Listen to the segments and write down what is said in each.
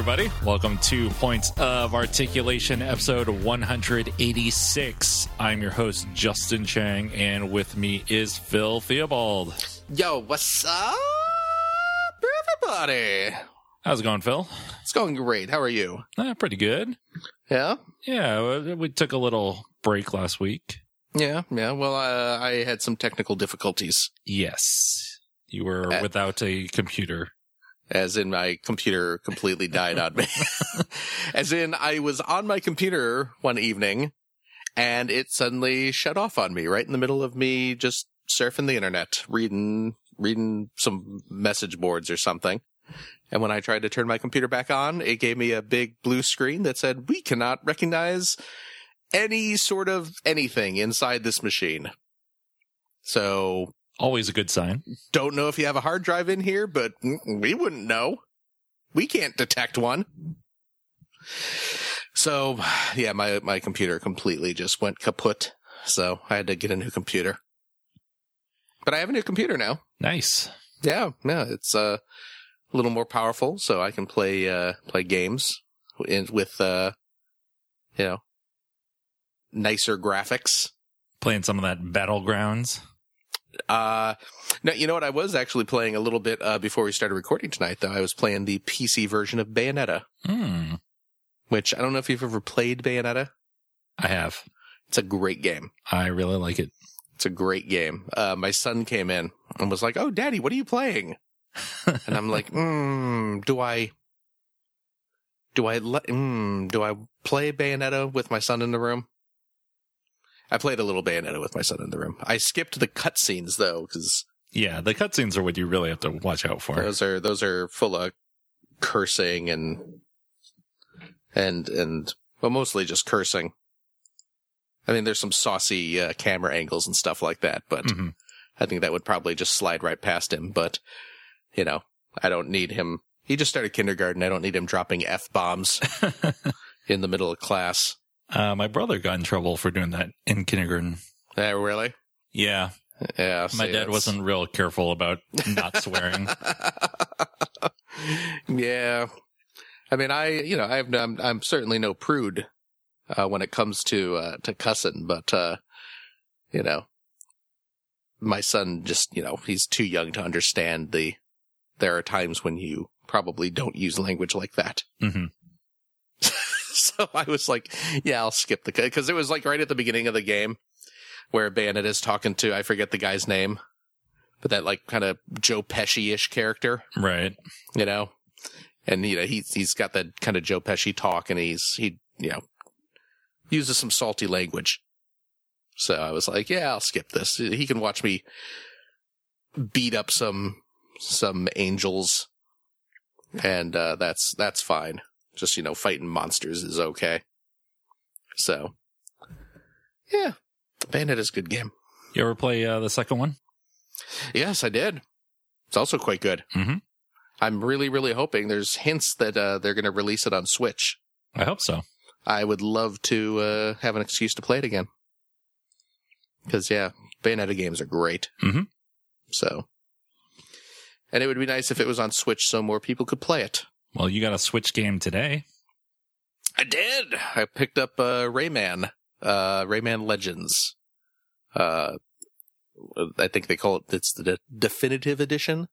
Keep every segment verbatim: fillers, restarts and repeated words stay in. everybody. Welcome to Points of Articulation, episode one hundred eighty-six. I'm your host, Justin Chang, and with me is Phil Theobald. Yo, what's up, everybody? How's it going, Phil? It's going great. How are you? Uh, pretty good. Yeah? Yeah, we took a little break last week. Yeah, yeah. Well, uh, I had some technical difficulties. Yes. You were uh, without a computer. As in, my computer completely died on me. As in, I was on my computer one evening, and it suddenly shut off on me right in the middle of me just surfing the internet, reading reading some message boards or something. And when I tried to turn my computer back on, it gave me a big blue screen that said, "We cannot recognize any sort of anything inside this machine." So... always a good sign. Don't know if you have a hard drive in here, but we wouldn't know. We can't detect one. So, yeah, my, my computer completely just went kaput. So I had to get a new computer. But I have a new computer now. Nice. Yeah, no, it's uh, a little more powerful, so I can play uh, play games with, uh, you know, nicer graphics. Playing some of that Battlegrounds. Uh, no, you know what? I was actually playing a little bit uh, before we started recording tonight, though. I was playing the P C version of Bayonetta, mm. which I don't know if you've ever played Bayonetta. I have. It's a great game. I really like it. It's a great game. Uh, my son came in and was like, "Oh, Daddy, what are you playing?" And I'm like, mm, do I, do I, le- mm, do I play Bayonetta with my son in the room? I played a little Bayonetta with my son in the room. I skipped the cutscenes, though, because... yeah, the cutscenes are what you really have to watch out for. Those are those are full of cursing and... and, and well, mostly just cursing. I mean, there's some saucy uh, camera angles and stuff like that, but mm-hmm. I think that would probably just slide right past him. But, you know, I don't need him... he just started kindergarten. I don't need him dropping F-bombs in the middle of class. Uh, my brother got in trouble for doing that in kindergarten. Uh, really? Yeah. Yeah. See, my dad that's... wasn't real careful about not swearing. Yeah. I mean, I, you know, I have, I'm, I'm certainly no prude, uh, when it comes to, uh, to cussing, but, uh, you know, my son just, you know, he's too young to understand the, there are times when you probably don't use language like that. Mm-hmm. So I was like, yeah, I'll skip the... because it was like right at the beginning of the game where Bayonetta is talking to, I forget the guy's name, but that like kind of Joe Pesci-ish character. Right. You know? And, you know, he, he's got that kind of Joe Pesci talk and he's, he, you know, uses some salty language. So I was like, yeah, I'll skip this. He can watch me beat up some, some angels and uh, that's, that's fine. Just, you know, fighting monsters is okay. So, yeah. Bayonetta's a good game. You ever play uh, the second one? Yes, I did. It's also quite good. Mm-hmm. I'm really, really hoping. There's hints that uh, they're going to release it on Switch. I hope so. I would love to uh, have an excuse to play it again. Because, yeah, Bayonetta games are great. Mm-hmm. So. And it would be nice if it was on Switch so more people could play it. Well, you got a Switch game today. I did. I picked up uh, Rayman, uh, Rayman Legends. Uh, I think they call it, it's the de- definitive edition.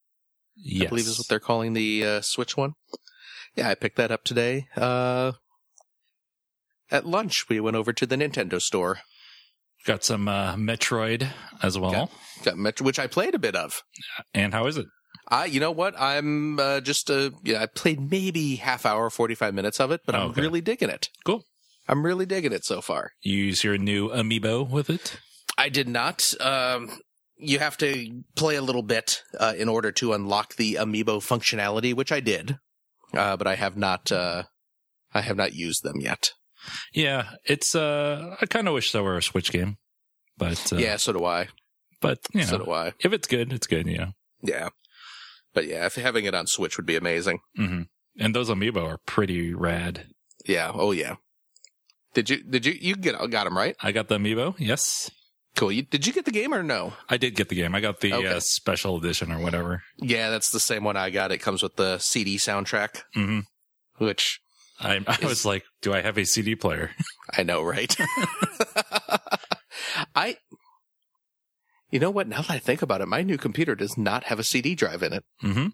Yes. I believe is what they're calling the uh, Switch one. Yeah, I picked that up today. Uh, at lunch, we went over to the Nintendo store. Got some uh, Metroid as well. Got, got Met- which I played a bit of. And how is it? I, you know what? I'm uh, just, uh, yeah, I played maybe half hour, forty-five minutes of it, but I'm okay. really digging it. Cool. I'm really digging it so far. You use your new Amiibo with it? I did not. Um, you have to play a little bit uh, in order to unlock the Amiibo functionality, which I did, uh, but I have not. Uh, I have not used them yet. Yeah, it's. Uh, I kind of wish there were a Switch game, but uh, yeah, so do I. But you know, so do I. If it's good, it's good. You know. Yeah. But yeah, if having it on Switch would be amazing. Mm-hmm. And those Amiibo are pretty rad. Yeah. Oh yeah. Did you? Did you? You get? Got them right? I got the Amiibo. Yes. Cool. You, did you get the game or no? I did get the game. I got the okay. uh, special edition or whatever. Yeah, that's the same one I got. It comes with the C D soundtrack. Mm-hmm. which I, I is, was like, do I have a C D player? I know, right? I, you know what? Now that I think about it, my new computer does not have a C D drive in it. Mm-hmm.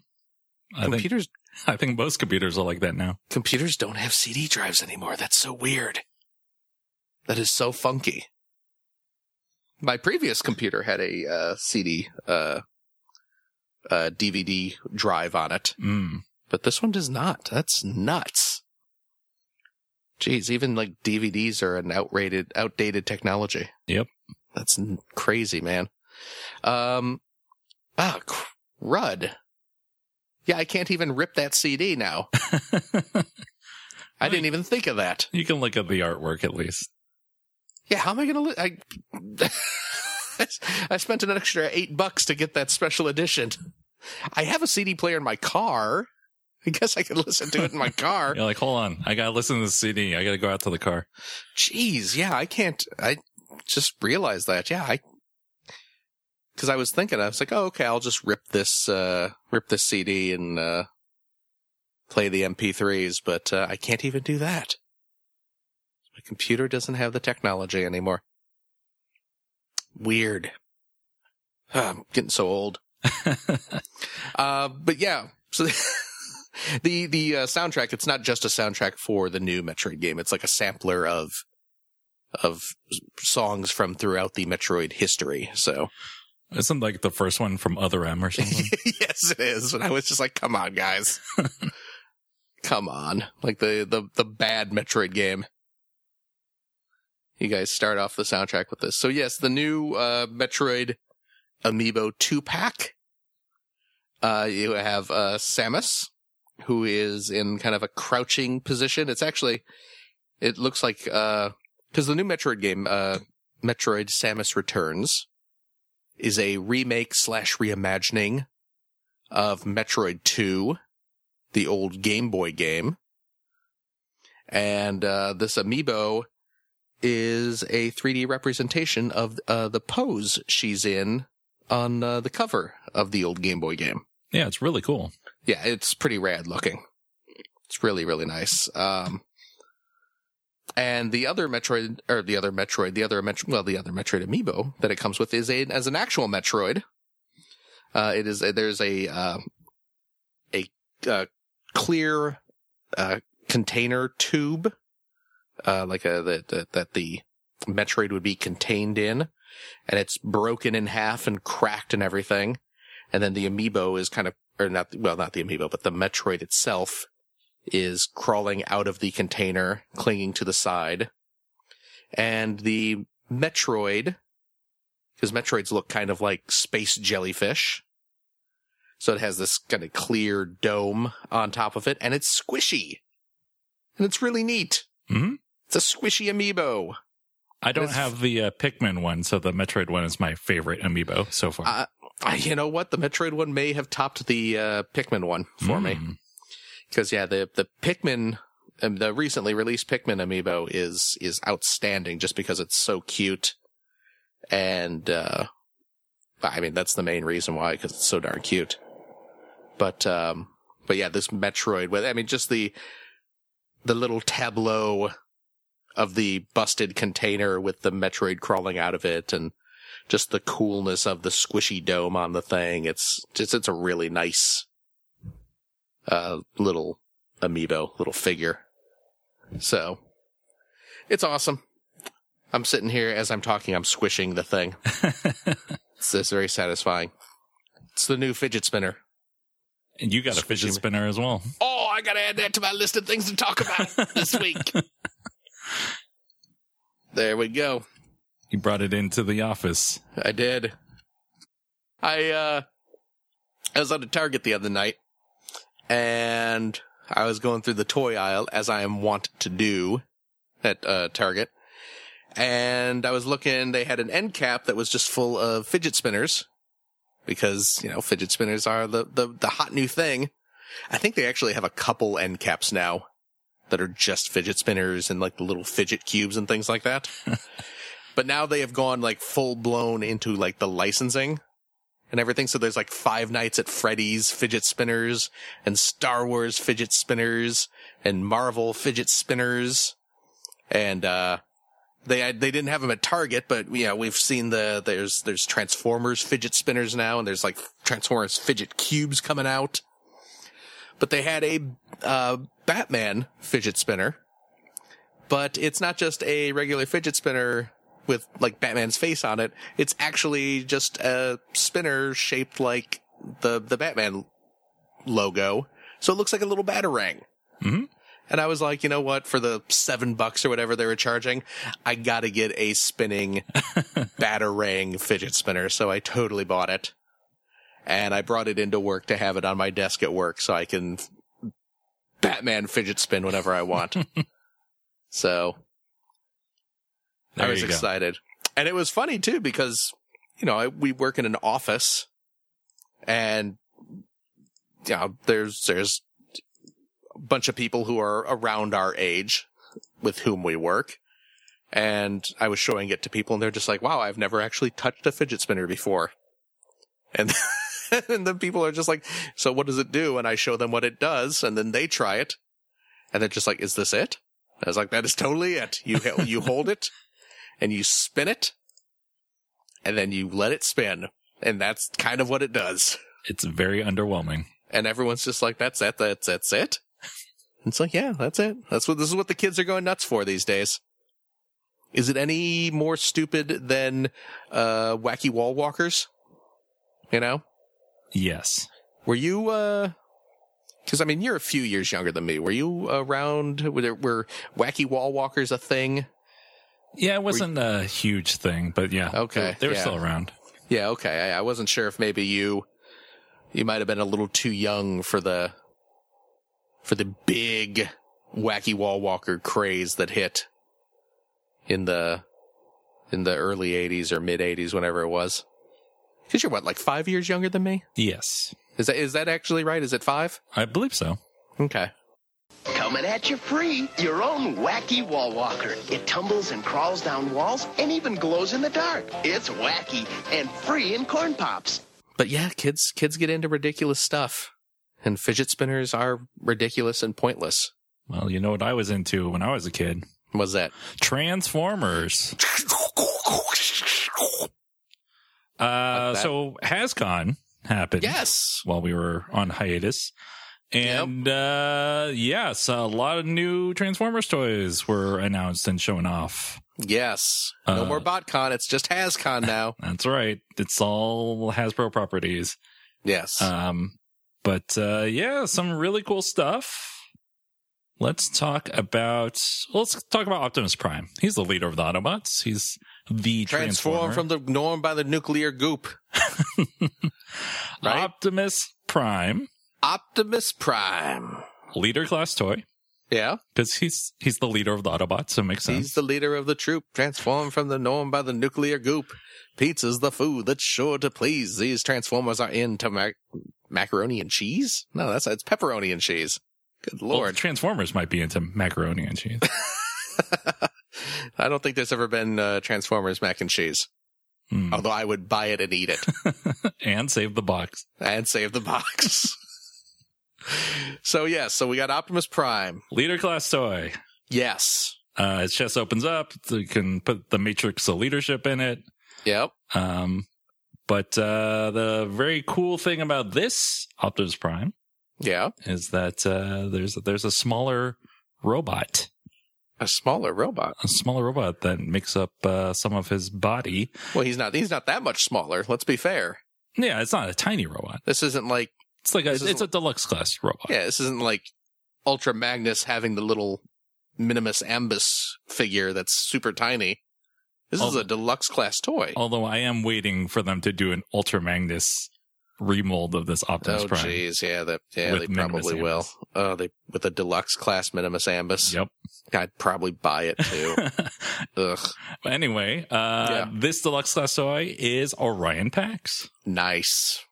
I computers. Think, I think most computers are like that now. Computers don't have C D drives anymore. That's so weird. That is so funky. My previous computer had a uh, C D, uh, uh, D V D drive on it, mm. but this one does not. That's nuts. Jeez, even like D V Ds are an outrated, outdated technology. Yep, that's n- crazy, man. Um, ah, crud. Yeah, I can't even rip that C D now. I didn't even think of that. You can look at the artwork at least. Yeah, how am I going to look? I, I spent an extra eight bucks to get that special edition. I have a C D player in my car. I guess I could listen to it in my car. You're like, hold on. I got to listen to the C D. I got to go out to the car. Jeez, yeah, I can't. I just realized that. Yeah, I. Because I was thinking, I was like, oh, okay, I'll just rip this, uh, rip this C D and uh, play the M P threes, but uh, I can't even do that. My computer doesn't have the technology anymore. Weird. Oh, I'm getting so old. uh, but yeah, so the the uh, soundtrack. It's not just a soundtrack for the new Metroid game. It's like a sampler of of songs from throughout the Metroid history. So. Isn't like the first one from Other M or something? Yes, it is. And I was just like, come on, guys. Come on. Like the, the, the bad Metroid game. You guys start off the soundtrack with this. So yes, the new uh, Metroid Amiibo two-pack. Uh, you have uh, Samus, who is in kind of a crouching position. It's actually, it looks like, because uh, the new Metroid game, uh, Metroid Samus Returns, is a remake slash reimagining of Metroid two, the old Game Boy game. And uh, this Amiibo is a three D representation of uh, the pose she's in on uh, the cover of the old Game Boy game. Yeah, it's really cool. Yeah, it's pretty rad looking. It's really, really nice. Um, And the other Metroid, or the other Metroid, the other Metroid, well, the other Metroid Amiibo that it comes with is a, as an actual Metroid. Uh, it is, a, there's a, uh, a, uh, clear, uh, container tube, uh, like a, that, that the Metroid would be contained in. And it's broken in half and cracked and everything. And then the Amiibo is kind of, or not, well, not the Amiibo, but the Metroid itself is crawling out of the container, clinging to the side. And the Metroid, because Metroids look kind of like space jellyfish, so it has this kind of clear dome on top of it, and it's squishy. And it's really neat. Mm-hmm. It's a squishy Amiibo. I don't have the uh, Pikmin one, so the Metroid one is my favorite Amiibo so far. Uh, you know what? The Metroid one may have topped the uh, Pikmin one for mm. me. Because, yeah, the, the Pikmin, um, the recently released Pikmin Amiibo is is outstanding just because it's so cute. And, uh, I mean, that's the main reason why, because it's so darn cute. But, um, but yeah, this Metroid, with I mean, just the the little tableau of the busted container with the Metroid crawling out of it and just the coolness of the squishy dome on the thing. It's just, it's a really nice... Uh, little Amiibo, little figure. So, it's awesome. I'm sitting here, as I'm talking, I'm squishing the thing. it's, it's very satisfying. It's the new fidget spinner. And you got a fidget Squishy spinner as well. Oh, I gotta add that to my list of things to talk about this week. There we go. You brought it into the office. I did. I, uh, I was out at Target the other night. And I was going through the toy aisle, as I am wont to do at uh, Target. And I was looking, they had an end cap that was just full of fidget spinners. Because, you know, fidget spinners are the, the, the hot new thing. I think they actually have a couple end caps now that are just fidget spinners and, like, the little fidget cubes and things like that. But now they have gone, like, full-blown into, like, the licensing. and everything. So there's like Five Nights at Freddy's fidget spinners and Star Wars fidget spinners and Marvel fidget spinners. And, uh, they, they didn't have them at Target, but yeah, you know, we've seen the, there's, there's Transformers fidget spinners now, and there's like Transformers fidget cubes coming out. But they had a, uh, Batman fidget spinner, but it's not just a regular fidget spinner with like Batman's face on it. It's actually just a spinner shaped like the, the Batman logo. So it looks like a little Batarang. Mm-hmm. And I was like, you know what? For the seven bucks or whatever they were charging, I got to get a spinning Batarang fidget spinner. So I totally bought it, and I brought it into work to have it on my desk at work so I can Batman fidget spin whenever I want. So there I was excited. Go. And it was funny too, because, you know, I, we work in an office, and, you know, there's, there's, bunch of people who are around our age with whom we work. And I was showing it to people, and they're just like, wow, I've never actually touched a fidget spinner before. And, and the people are just like, so what does it do? And I show them what it does, and then they try it, and they're just like, is this it? I was like, that is totally it. You, you hold it and you spin it, and then you let it spin. And that's kind of what it does. It's very underwhelming. And everyone's just like, that's it. That's, that's it. It's like, yeah, that's it. That's what, this is what the kids are going nuts for these days. Is it any more stupid than, uh, wacky wall walkers? You know? Yes. Were you, uh, cause I mean, you're a few years younger than me. Were you around, were, there, were wacky wall walkers a thing? Yeah, it wasn't you... a huge thing, but yeah. Okay. They, they were yeah. still around. Yeah. Okay. I, I wasn't sure if maybe you, you might have been a little too young for the, for the big wacky wall walker craze that hit in the in the early eighties or mid eighties, whenever it was. Because you're what, like five years younger than me? Yes. Is that is that actually right? Is it five? I believe so. Okay. Coming at you free, your own wacky wall walker. It tumbles and crawls down walls and even glows in the dark. It's wacky and free in Corn Pops. But yeah, kids kids get into ridiculous stuff. And fidget spinners are ridiculous and pointless. Well, you know what I was into when I was a kid? What was that? Transformers. uh, like so HasCon happened. Yes. While we were on hiatus. And, yep. uh, yes, a lot of new Transformers toys were announced and shown off. Yes. No uh, more BotCon. It's just HasCon now. That's right. It's all Hasbro properties. Yes. Um, But, uh, yeah, some really cool stuff. Let's talk about, let's talk about Optimus Prime. He's the leader of the Autobots. He's the transformer. Transformed from the norm by the nuclear goop. Right? Optimus Prime. Optimus Prime. Leader class toy. Yeah. Because he's, he's the leader of the Autobots, so it makes sense. He's the leader of the troop, transformed from the norm by the nuclear goop. Pizza's the food that's sure to please. These Transformers are into mac- macaroni and cheese? No, that's it's pepperoni and cheese. Good Lord. Well, Transformers might be into macaroni and cheese. I don't think there's ever been uh, Transformers mac and cheese. Mm. Although I would buy it and eat it. And save the box. And save the box. So, yes. Yeah, so we got Optimus Prime. Leader class toy. Yes. Uh, his chest opens up. So you can put the Matrix of Leadership in it. Yep. Um, but, uh, the very cool thing about this Optimus Prime. Yeah. Is that, uh, there's, there's a smaller robot. A smaller robot? A smaller robot that makes up, uh, some of his body. Well, he's not, he's not that much smaller. Let's be fair. Yeah. It's not a tiny robot. This isn't like, it's like, a, it's a deluxe class robot. Yeah. This isn't like Ultra Magnus having the little Minimus Ambus figure that's super tiny. This although, is a deluxe class toy. Although I am waiting for them to do an Ultra Magnus remold of this Optimus oh, Prime. Oh, jeez. Yeah, that, yeah they probably Minimus will. Uh, they with a deluxe class Minimus Ambus. Yep. I'd probably buy it, too. Ugh. But anyway, uh, yeah. This deluxe class toy is Orion Pax. Nice.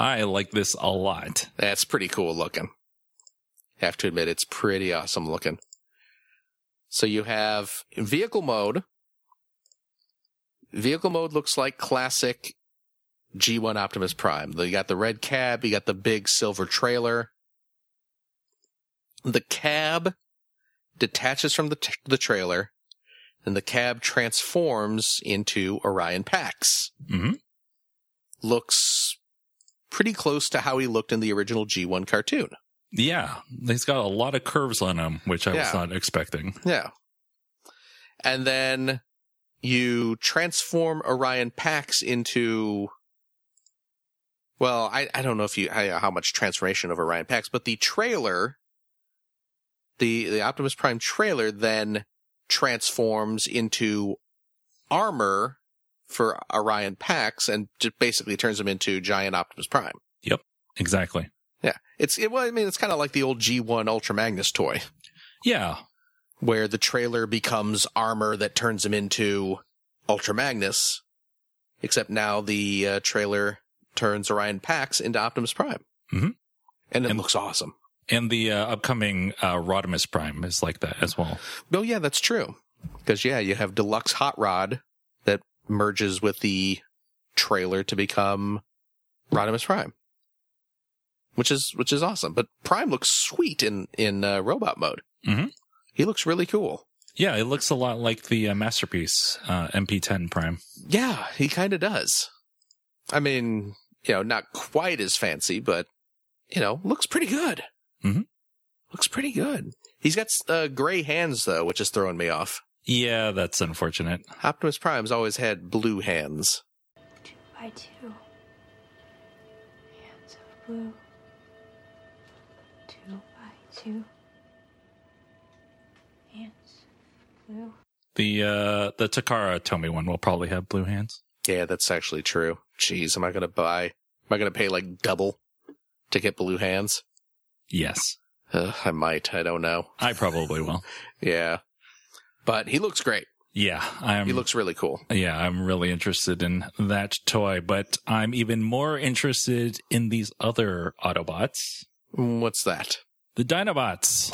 I like this a lot. That's pretty cool looking. I have to admit, it's pretty awesome looking. So you have vehicle mode. Vehicle mode looks like classic G one Optimus Prime. You got the red cab. You got the big silver trailer. The cab detaches from the t- the trailer, and the cab transforms into Orion Pax. Mm-hmm. Looks pretty close to how he looked in the original G one cartoon. Yeah, he's got a lot of curves on him, which I yeah. was not expecting. Yeah. And then you transform Orion Pax into... Well, I, I don't know if you how much transformation of Orion Pax, but the trailer, the, the Optimus Prime trailer then transforms into armor for Orion Pax and just basically turns him into giant Optimus Prime. Yep, exactly. Yeah, it's it, well, I mean, it's kind of like the old G one Ultra Magnus toy. Yeah. Where the trailer becomes armor that turns him into Ultra Magnus, except now the uh, trailer turns Orion Pax into Optimus Prime. Mm-hmm. And it and, looks awesome. And the uh, upcoming uh, Rodimus Prime is like that as well. Oh, yeah, that's true. Because, yeah, you have Deluxe Hot Rod that merges with the trailer to become Rodimus Prime, which is which is awesome. But Prime looks sweet in, in uh, robot mode. Mm-hmm. He looks really cool. Yeah, it looks a lot like the uh, Masterpiece uh, M P ten Prime. Yeah, he kind of does. I mean, you know, not quite as fancy, but, you know, looks pretty good. Mm-hmm. Looks pretty good. He's got uh, gray hands, though, which is throwing me off. Yeah, that's unfortunate. Optimus Prime's always had blue hands. Two by two. Hands of blue. Two by two. Hands of blue. The, uh, the Takara Tomy one will probably have blue hands. Yeah, that's actually true. Jeez, am I going to buy, am I going to pay like double to get blue hands? Yes. Uh, I might. I don't know. I probably will. Yeah. But he looks great. Yeah. I'm, he looks really cool. Yeah, I'm really interested in that toy, but I'm even more interested in these other Autobots. What's that? The Dinobots.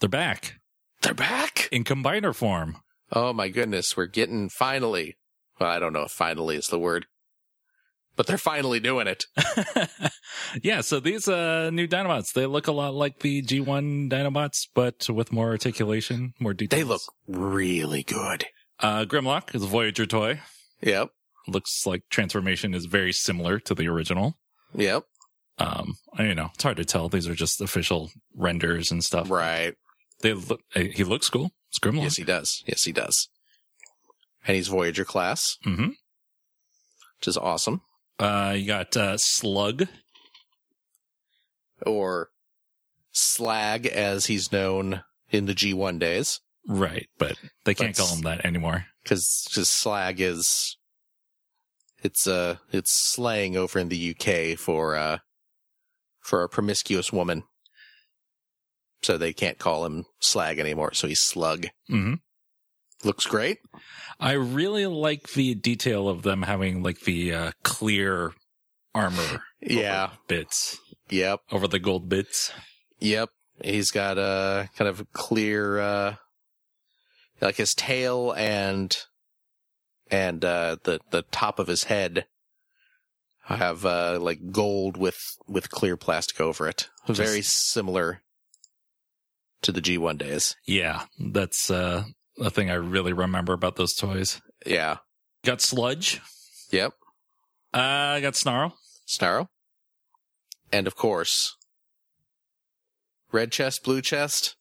They're back. They're back? In combiner form. Oh my goodness. We're getting finally. Well, I don't know if finally is the word, but they're finally doing it. Yeah, so these uh, new Dinobots, they look a lot like the G one Dinobots, but with more articulation, more details. They look really good. Uh, Grimlock is a Voyager toy. Yep. Looks like transformation is very similar to the original. Yep. Um, you know, it's hard to tell. These are just official renders and stuff. Right. They look. He looks cool. It's Grimlock. Yes, he does. Yes, he does. And he's Voyager class, mm-hmm. which is awesome. Uh, you got uh, Slug. Or Slag, as he's known in the G one days. Right, but they can't but call him that anymore. Because Slag is... It's uh, it's slang over in the U K for uh, for a promiscuous woman. So they can't call him Slag anymore, so he's Slug. Mm-hmm. Looks great. I really like the detail of them having like the uh, clear armor yeah. bits. Yep. Over the gold bits. Yep. He's got a kind of clear, uh, like his tail and and uh, the the top of his head have uh, like gold with with clear plastic over it. Just... Very similar to the G one days. Yeah, that's. Uh... The thing I really remember about those toys. Yeah. Got Sludge. Yep. Uh, got Snarl. Snarl. And, of course, red chest, blue chest.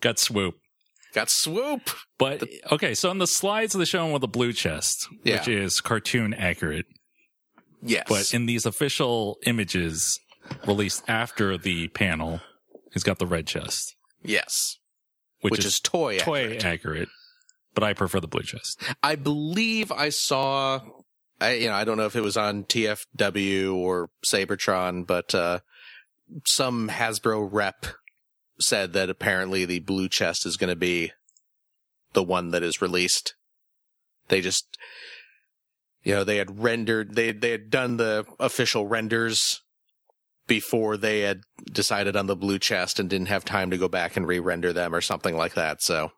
Got Swoop. Got Swoop. But, the- okay, so on the slides, they show him with a blue chest, yeah. which is cartoon accurate. Yes. But in these official images released after the panel, he's got the red chest. Yes. Which, Which is, is toy, toy accurate. accurate, but I prefer the blue chest. I believe I saw, I, you know, I don't know if it was on T F W or Sabertron, but uh, some Hasbro rep said that apparently the blue chest is going to be the one that is released. They just, you know, they had rendered, they they had done the official renders before they had decided on the blue chest and didn't have time to go back and re-render them or something like that, so.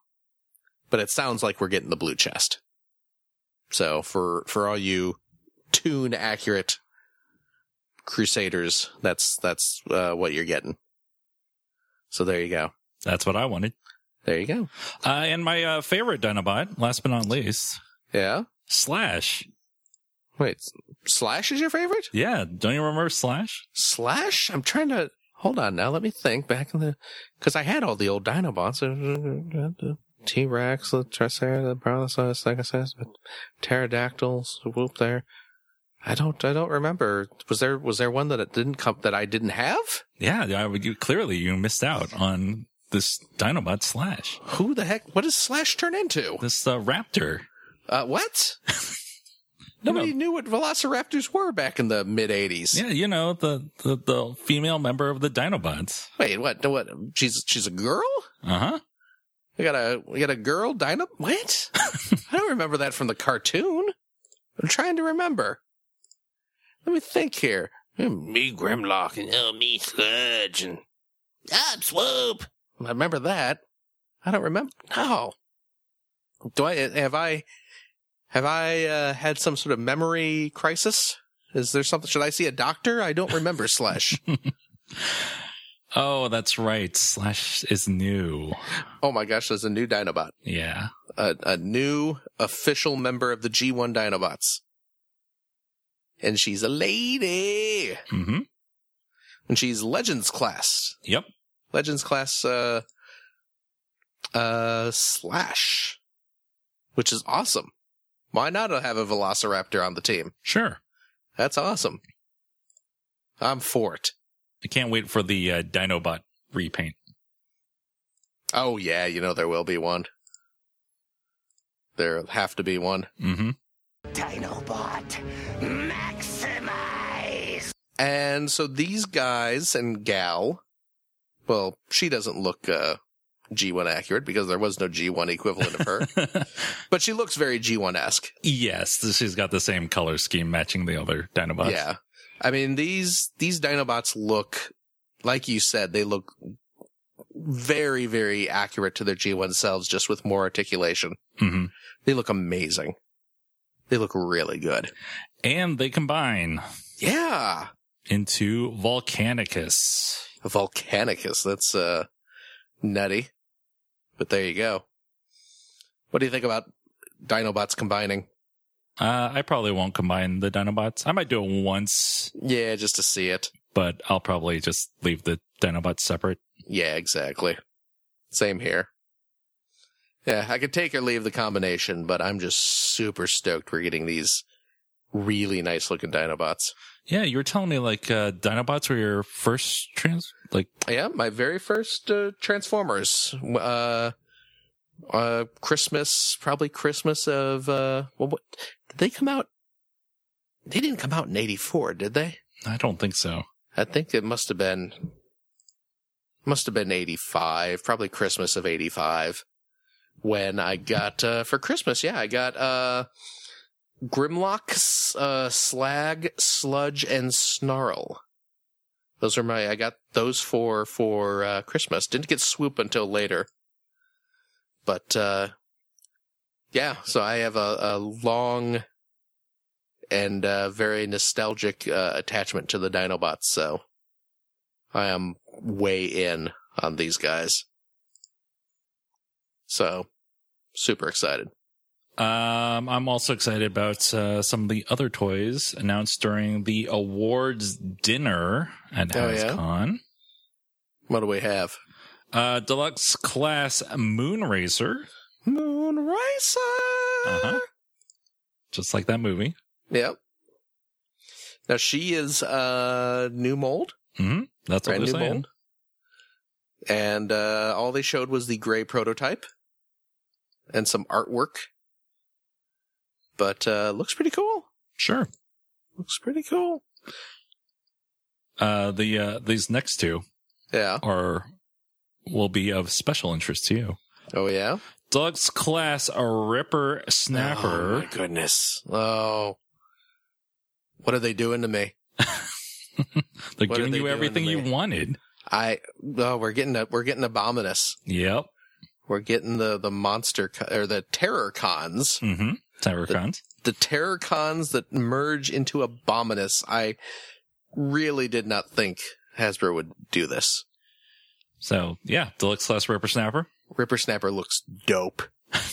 But it sounds like we're getting the blue chest. So, for, for all you tune accurate Crusaders. That's that's uh, what you're getting. So there you go. That's what I wanted. There you go. Uh, and my uh, favorite Dinobot, last but not least. Yeah? Slash. Wait, Slash is your favorite? Yeah. Don't you remember Slash? Slash? I'm trying to... Hold on now. Let me think back in the... Because I had all the old Dinobots. T-Rex, the Triceratops, the Brontosaurus, like I said, Pterodactyls, whoop there. I don't, I don't remember. Was there, was there one that didn't come, that I didn't have? Yeah, I would, you, clearly you missed out on this Dinobot Slash. Who the heck, what does Slash turn into? This, uh, raptor. Uh, what? Nobody you know, knew what velociraptors were back in the mid-eighties. Yeah, you know, the, the, the female member of the Dinobots. Wait, what, what, she's, she's a girl? Uh-huh. We got a, we got a girl Dinobot? What? I don't remember that from the cartoon. I'm trying to remember. Let me think here. Me, Grimlock, and oh, me, Sludge, and I'm Swoop. I remember that. I don't remember. No. Do I, have I, have I, uh, had some sort of memory crisis? Is there something, should I see a doctor? I don't remember Slash. Oh, that's right. Slash is new. Oh my gosh, there's a new Dinobot. Yeah. A, a new official member of the G one Dinobots. And she's a lady. Mm-hmm. And she's Legends class. Yep. Legends class, uh, uh, Slash. Which is awesome. Why not have a Velociraptor on the team? Sure. That's awesome. I'm for it. I can't wait for the, uh, Dinobot repaint. Oh yeah, you know there will be one. There'll have to be one. Mm-hmm. Dinobot maximize. And so these guys and gal, well, she doesn't look uh, G one accurate because there was no G one equivalent of her, but she looks very G one-esque. Yes, she's got the same color scheme matching the other Dinobots. Yeah, I mean these these Dinobots look, like you said, they look very very accurate to their G one selves, just with more articulation. Mm-hmm. They look amazing. They look really good. And they combine. Yeah. Into Volcanicus. Volcanicus. That's, uh, nutty. But there you go. What do you think about Dinobots combining? Uh, I probably won't combine the Dinobots. I might do it once. Yeah, just to see it. But I'll probably just leave the Dinobots separate. Yeah, exactly. Same here. Yeah, I could take or leave the combination, but I'm just super stoked we're getting these really nice-looking Dinobots. Yeah, you were telling me, like, uh, Dinobots were your first trans... like Yeah, my very first uh, Transformers. Uh, uh, Christmas, probably Christmas of... Uh, well, what, did they come out... They didn't come out in eighty-four, did they? I don't think so. I think it must have been... Must have been eighty-five, probably Christmas of eighty-five. When I got, uh, for Christmas, yeah, I got, uh, Grimlock, uh, Slag, Sludge, and Snarl. Those are my, I got those four for, uh, Christmas. Didn't get Swoop until later. But, uh, yeah, so I have a, a long and, uh, very nostalgic, uh, attachment to the Dinobots, so I am way in on these guys. So, super excited. Um, I'm also excited about uh, some of the other toys announced during the awards dinner at oh, HasCon. Yeah? What do we have? Uh, Deluxe Class Moonracer. Moonracer! Uh-huh. Just like that movie. Yep. Now, she is uh, new mold. Mm-hmm. That's what they're saying. Mold. And uh, all they showed was the gray prototype. And some artwork. But uh looks pretty cool. Sure. Looks pretty cool. Uh the uh these next two yeah. are will be of special interest to you. Oh yeah? Doug's class a Ripper Snapper. Oh my goodness. Oh. What are they doing to me? They're giving you everything you wanted. I oh, we're getting a we're getting Abominus. Yep. We're getting the, the monster, or the Terrorcons. Mm-hmm. Terrorcons? The, the Terrorcons that merge into Abominus. I really did not think Hasbro would do this. So, yeah, Deluxe Class Ripper Snapper. Ripper Snapper looks dope.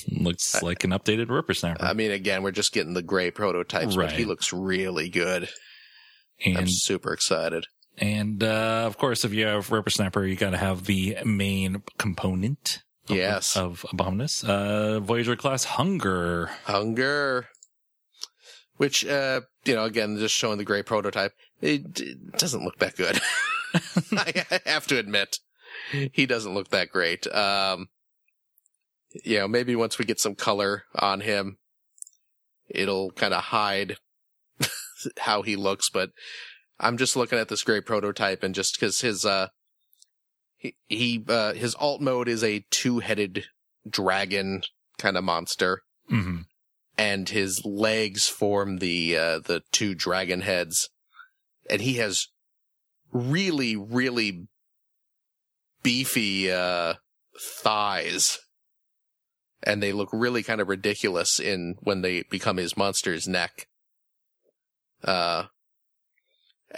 Looks like an updated Ripper Snapper. I mean, again, we're just getting the gray prototypes, right. But he looks really good. And I'm super excited. And, uh, of course, if you have Ripper Snapper, you got to have the main component of, yes. of Abominus. Uh, Voyager Class Hun-Gurrr. Hun-Gurrr. Which, uh, you know, again, just showing the gray prototype, it, it doesn't look that good. I have to admit, he doesn't look that great. Um, you know, maybe once we get some color on him, it'll kind of hide how he looks, but I'm just looking at this gray prototype, and just because his uh he, he uh his alt mode is a two-headed dragon kind of monster, mm-hmm. and his legs form the uh the two dragon heads, and he has really really beefy uh thighs, and they look really kind of ridiculous in when they become his monster's neck. Uh,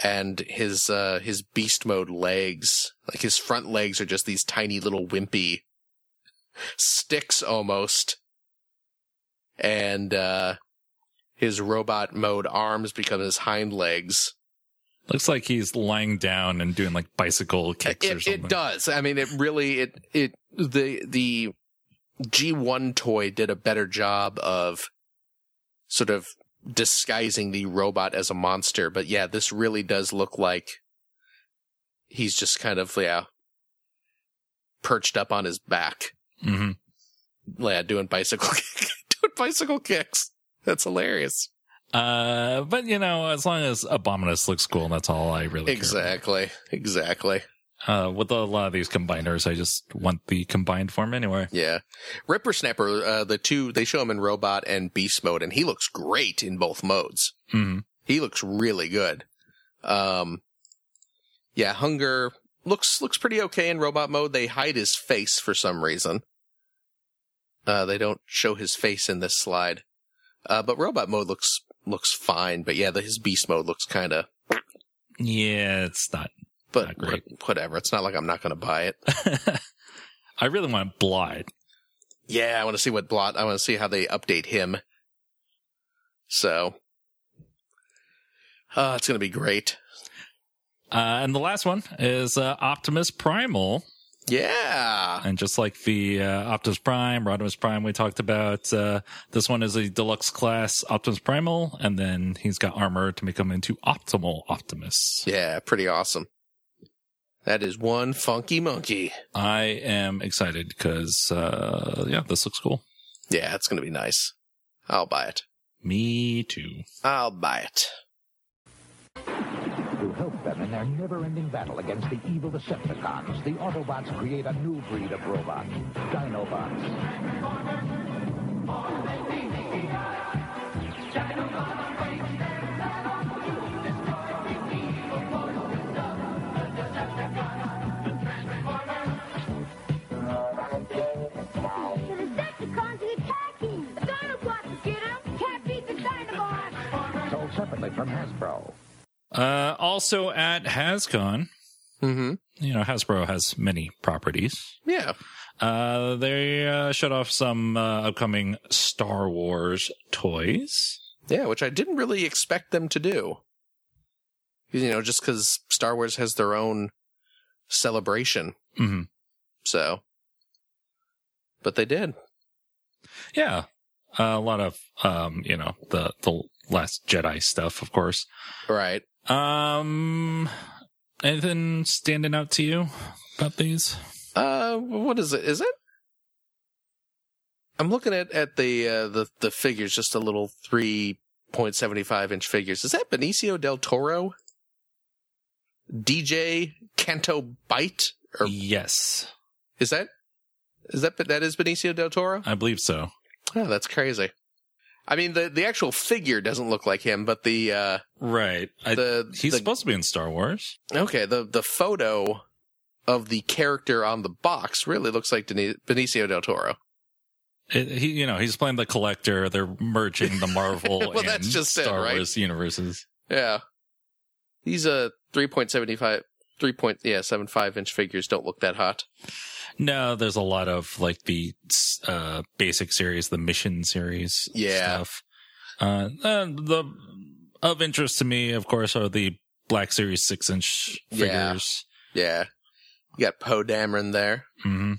and his, uh, his beast mode legs, like his front legs are just these tiny little wimpy sticks almost. And, uh, his robot mode arms become his hind legs. Looks like he's lying down and doing like bicycle kicks it, or something. It does. I mean, it really, it, it, the, the G one toy did a better job of sort of disguising the robot as a monster, but yeah, this really does look like he's just kind of, yeah, perched up on his back. Mm-hmm. Yeah, doing bicycle, doing bicycle kicks. That's hilarious. Uh, but you know, as long as Abominus looks cool, that's all I really exactly, care about. exactly. Uh, with a lot of these combiners, I just want the combined form anyway. Yeah. Ripper Snapper, uh, the two, they show him in robot and beast mode, and he looks great in both modes. Mm-hmm. He looks really good. Um, yeah, Hun-Gurrr looks, looks pretty okay in robot mode. They hide his face for some reason. Uh, they don't show his face in this slide. Uh, but robot mode looks, looks fine. But yeah, the, his beast mode looks kind of. Yeah, it's not. But whatever. It's not like I'm not going to buy it. I really want Blot. Yeah, I want to see what Blot. I want to see how they update him. So, uh, it's going to be great. Uh, and the last one is uh, Optimus Primal. Yeah. And just like the uh, Optimus Prime, Rodimus Prime we talked about, uh, this one is a deluxe class Optimus Primal. And then he's got armor to make him into Optimal Optimus. Yeah, pretty awesome. That is one funky monkey. I am excited because, uh, yeah, this looks cool. Yeah, it's going to be nice. I'll buy it. Me too. I'll buy it. To help them in their never-ending battle against the evil Decepticons, the Autobots create a new breed of robots, Dinobots. Dinobots. Separately from Hasbro. Uh, also at HasCon, mm-hmm. you know, Hasbro has many properties. Yeah. Uh, they uh, showed off some uh, upcoming Star Wars toys. Yeah, which I didn't really expect them to do. You know, just because Star Wars has their own celebration. Mm-hmm. So. But they did. Yeah. Uh, a lot of, um, you know, the... the Last Jedi stuff, of course. Right. Um, anything standing out to you about these? Uh, what is it? Is it? I'm looking at, at the, uh, the, the figures, just a little three point seven five inch figures. Is that Benicio Del Toro? D J Canto Bite? Or... Yes. Is that, is that, that is Benicio Del Toro? I believe so. Oh, that's crazy. I mean, the, the actual figure doesn't look like him, but the... Uh, right. I, the, he's the, supposed to be in Star Wars. Okay, the, the photo of the character on the box really looks like Benicio Del Toro. It, he, you know, he's playing the collector. They're merging the Marvel well, and that's just Star it, right? Wars universes. Yeah, these uh three point seven five inch figures don't look that hot. No, there's a lot of like the uh, basic series, the Mission series, yeah. stuff. Uh, and the of interest to me, of course, are the Black Series six inch figures. Yeah, yeah. You got Poe Dameron there. Mm-hmm.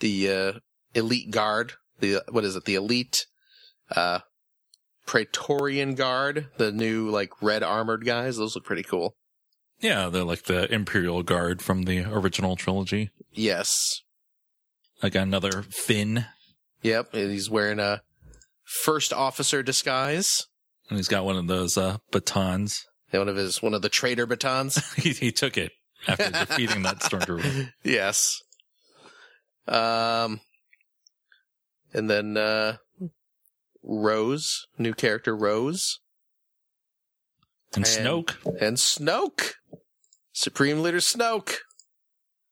The uh, Elite Guard. The what is it? The Elite uh, Praetorian Guard, the new like red armored guys. Those look pretty cool. Yeah, they're like the Imperial Guard from the original trilogy. Yes. Like another Finn. Yep, and he's wearing a first officer disguise. And he's got one of those uh, batons. Yeah, one of his one of the traitor batons. he, he took it after defeating that stormtrooper. Yes. Um. And then uh, Rose, new character Rose, and, and Snoke, and Snoke, Supreme Leader Snoke,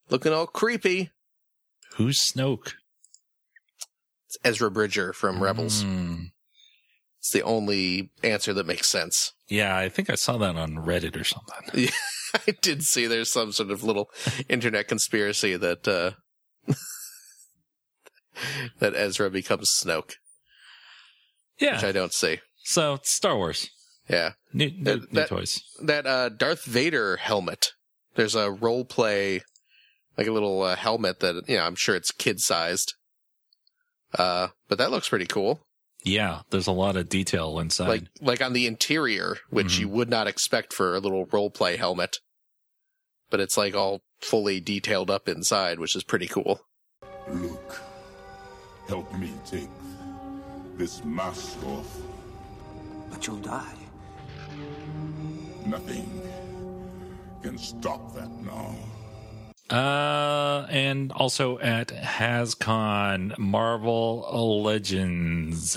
looking all creepy. Who's Snoke? It's Ezra Bridger from Rebels. Mm. It's the only answer that makes sense. Yeah, I think I saw that on Reddit or something. Yeah, I did see there's some sort of little internet conspiracy that. Uh, that Ezra becomes Snoke. Yeah. Which I don't see. So, it's Star Wars. Yeah. New, new, that, new that, toys. That uh, Darth Vader helmet. There's a role play, like a little uh, helmet that, you know, I'm sure it's kid-sized. Uh, but that looks pretty cool. Yeah, there's a lot of detail inside. Like, like on the interior, which mm-hmm. you would not expect for a little role play helmet. But it's like all fully detailed up inside, which is pretty cool. Luke. Help me take this mask off. But you'll die. Nothing can stop that now. Uh, and also at HasCon, Marvel Legends.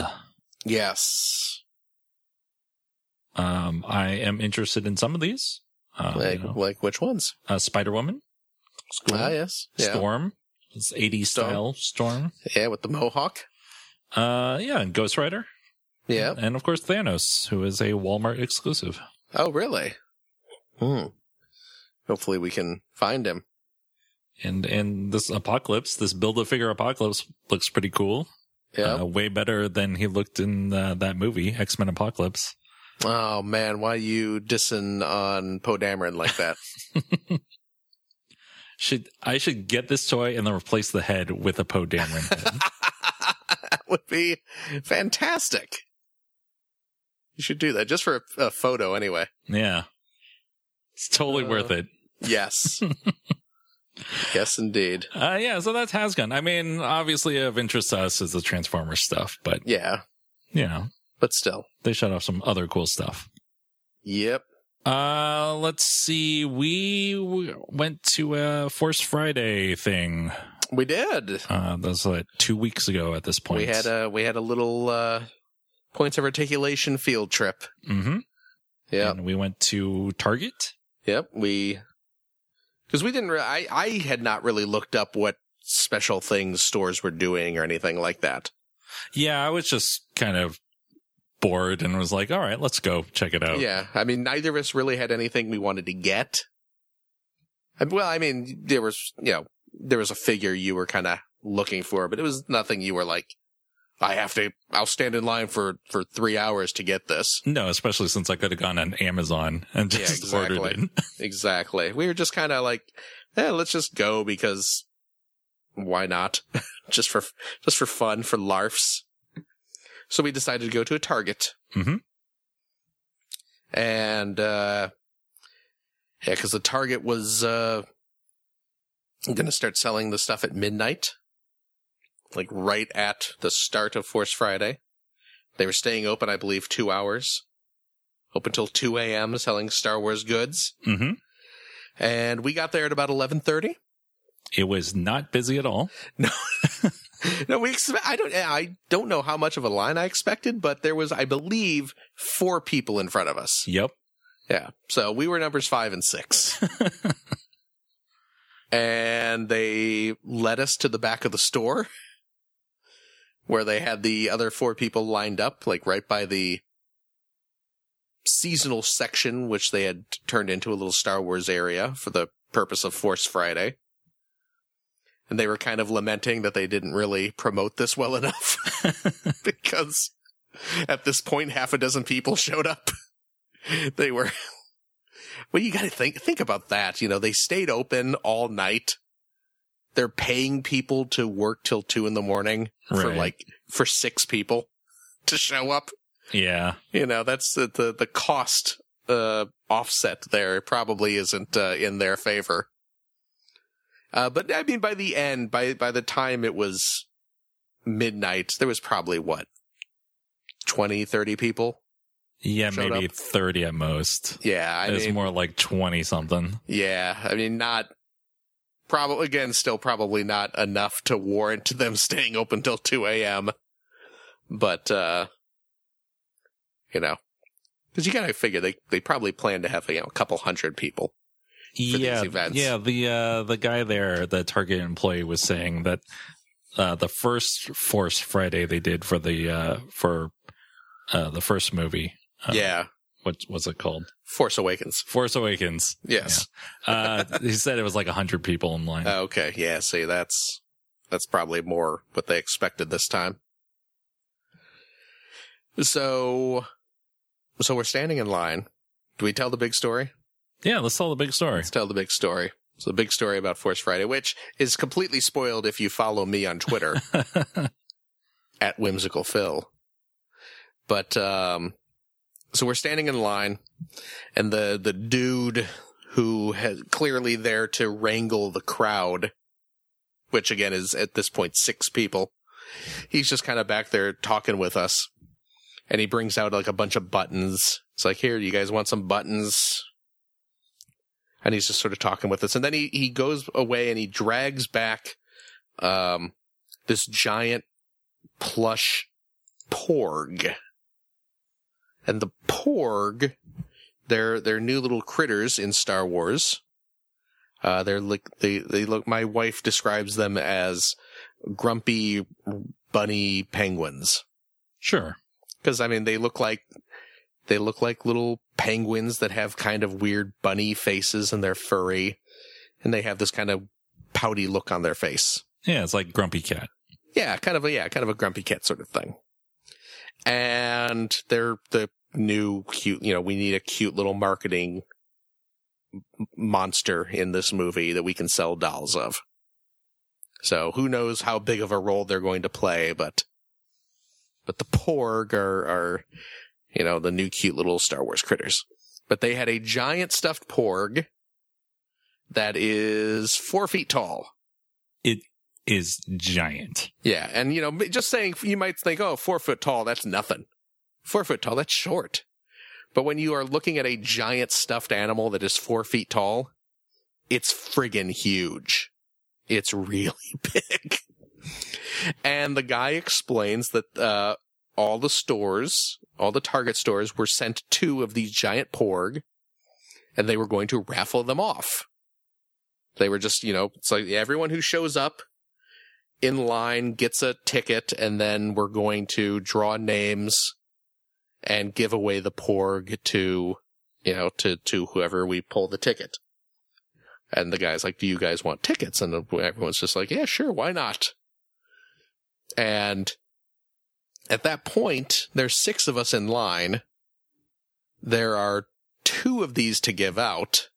Yes. Um, I am interested in some of these. Uh, like, you know, like which ones? Uh, Spider-Woman. Cool. Ah, yes. Yeah. Storm. It's eighties style Storm. Yeah, with the mohawk. Uh, yeah, and Ghost Rider. Yeah. And, of course, Thanos, who is a Walmart exclusive. Oh, really? Hmm. Hopefully we can find him. And and this Apocalypse, this Build-A-Figure Apocalypse looks pretty cool. Yeah. Uh, way better than he looked in uh, that movie, X-Men Apocalypse. Oh, man, why you dissing on Poe Dameron like that? Should I should get this toy and then replace the head with a Poe Dameron head. That would be fantastic. You should do that just for a, a photo anyway. Yeah. It's totally uh, worth it. Yes. Yes, indeed. Uh, yeah, so that's HasCon. I mean, obviously of interest to us is the Transformers stuff, but... Yeah. You know. But still. They shut off some other cool stuff. Yep. Uh, let's see. We went to a Force Friday thing. We did. Uh, that was like two weeks ago at this point. We had a, we had a little, uh, points of articulation field trip. Mm-hmm. Yeah. And we went to Target. Yep. We, cause we didn't, re- I, I had not really looked up what special things stores were doing or anything like that. Yeah. I was just kind of bored and was like, all right, let's go check it out. Yeah. I mean, neither of us really had anything we wanted to get. Well, I mean, there was, you know, there was a figure you were kind of looking for, but it was nothing you were like, I have to, I'll stand in line for, for three hours to get this. No, especially since I could have gone on Amazon and just yeah, exactly. ordered it. Exactly. We were just kind of like, eh, let's just go because why not? just for, just for fun, for larfs. So we decided to go to a Target. Mm-hmm. And, uh, yeah, because the Target was uh, going to start selling the stuff at midnight, like right at the start of Force Friday. They were staying open, I believe, two hours, open till two a.m. selling Star Wars goods. Mm-hmm. And we got there at about eleven thirty. It was not busy at all. No. No, we expect, I don't, I don't know how much of a line I expected, but there was, I believe, four people in front of us. Yep. Yeah. So we were numbers five and six. And they led us to the back of the store where they had the other four people lined up, like right by the seasonal section, which they had turned into a little Star Wars area for the purpose of Force Friday. And they were kind of lamenting that they didn't really promote this well enough because at this point, half a dozen people showed up. They were, well, you got to think, think about that. You know, they stayed open all night. They're paying people to work till two in the morning right. for like, for six people to show up. Yeah. You know, that's the, the, the cost, uh, offset there probably isn't, uh, in their favor. Uh, but I mean, by the end, by, by the time it was midnight, there was probably what? twenty, thirty people? Yeah, maybe up. thirty at most. Yeah. I it mean, was more like twenty something. Yeah. I mean, not probably, again, still probably not enough to warrant them staying open till two a.m. But, uh, you know, because you got to figure they, they probably plan to have you know, a couple hundred people. For yeah, these events. yeah. The uh, the guy there, the Target employee, was saying that uh, the first Force Friday they did for the uh, for uh, the first movie. Uh, yeah, what was it called? Force Awakens. Force Awakens. Yes. Yeah. Uh, he said it was like a hundred people in line. Oh, okay. Yeah. See, that's that's probably more what they expected this time. So, so we're standing in line. Do we tell the big story? Yeah, let's tell the big story. Let's tell the big story. It's a big story about Force Friday, which is completely spoiled if you follow me on Twitter at Whimsical Phil. But um, so we're standing in line, and the the dude who has clearly there to wrangle the crowd, which again is at this point six people, he's just kind of back there talking with us, and he brings out like a bunch of buttons. It's like, here, you guys want some buttons? And he's just sort of talking with us. And then he, he goes away and he drags back um, this giant plush Porg. And the Porg, they're, they're new little critters in Star Wars. Uh, they're like, they, they look, my wife describes them as grumpy bunny penguins. Sure. Because, I mean, they look like, they look like little penguins that have kind of weird bunny faces and they're furry and they have this kind of pouty look on their face. Yeah, it's like grumpy cat. Yeah, kind of a yeah, kind of a grumpy cat sort of thing. And they're the new cute, you know, we need a cute little marketing monster in this movie that we can sell dolls of. So who knows how big of a role they're going to play, but but the Porg are are you know, the new cute little Star Wars critters. But they had a giant stuffed Porg that is four feet tall. It is giant. Yeah. And, you know, just saying, you might think, oh, four foot tall, that's nothing. Four foot tall, that's short. But when you are looking at a giant stuffed animal that is four feet tall, it's friggin' huge. It's really big. And the guy explains that uh, all the stores... all the Target stores were sent two of these giant Porg, and they were going to raffle them off. They were just, you know, it's like everyone who shows up in line gets a ticket, and then we're going to draw names and give away the Porg to, you know, to, to whoever we pull the ticket. And the guy's like, do you guys want tickets? And everyone's just like, yeah, sure, why not? And... at that point, there's six of us in line. There are two of these to give out.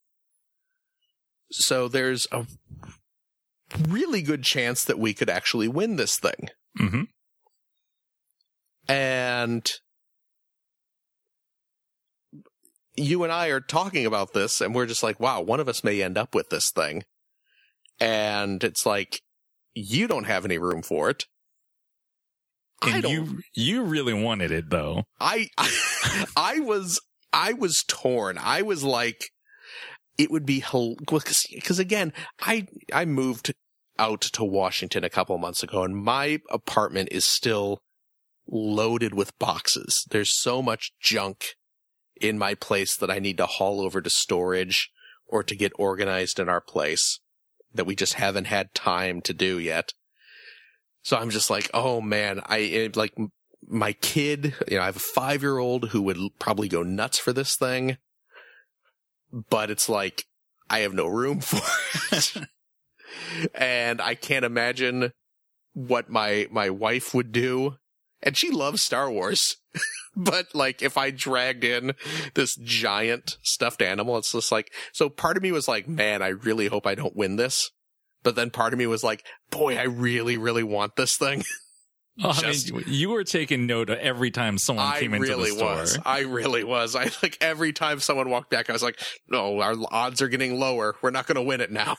So there's a really good chance that we could actually win this thing. Mm-hmm. And you and I are talking about this, and we're just like, wow, one of us may end up with this thing. And it's like, you don't have any room for it. And you you really wanted it though. I, I I was I was torn. I was like, it would be because again, I I moved out to Washington a couple months ago, and my apartment is still loaded with boxes. There's so much junk in my place that I need to haul over to storage or to get organized in our place that we just haven't had time to do yet. So I'm just like, oh man, I it, like my kid, you know, I have a five-year-old who would probably go nuts for this thing, but it's like, I have no room for it. And I can't imagine what my, my wife would do. And she loves Star Wars. But like, if I dragged in this giant stuffed animal, it's just like, so part of me was like, man, I really hope I don't win this. But then part of me was like, boy, I really, really want this thing. Oh, just, I mean, you were taking note of every time someone I came into really the store. Was. I really was. I like every time someone walked back, I was like, no, our odds are getting lower. We're not going to win it now.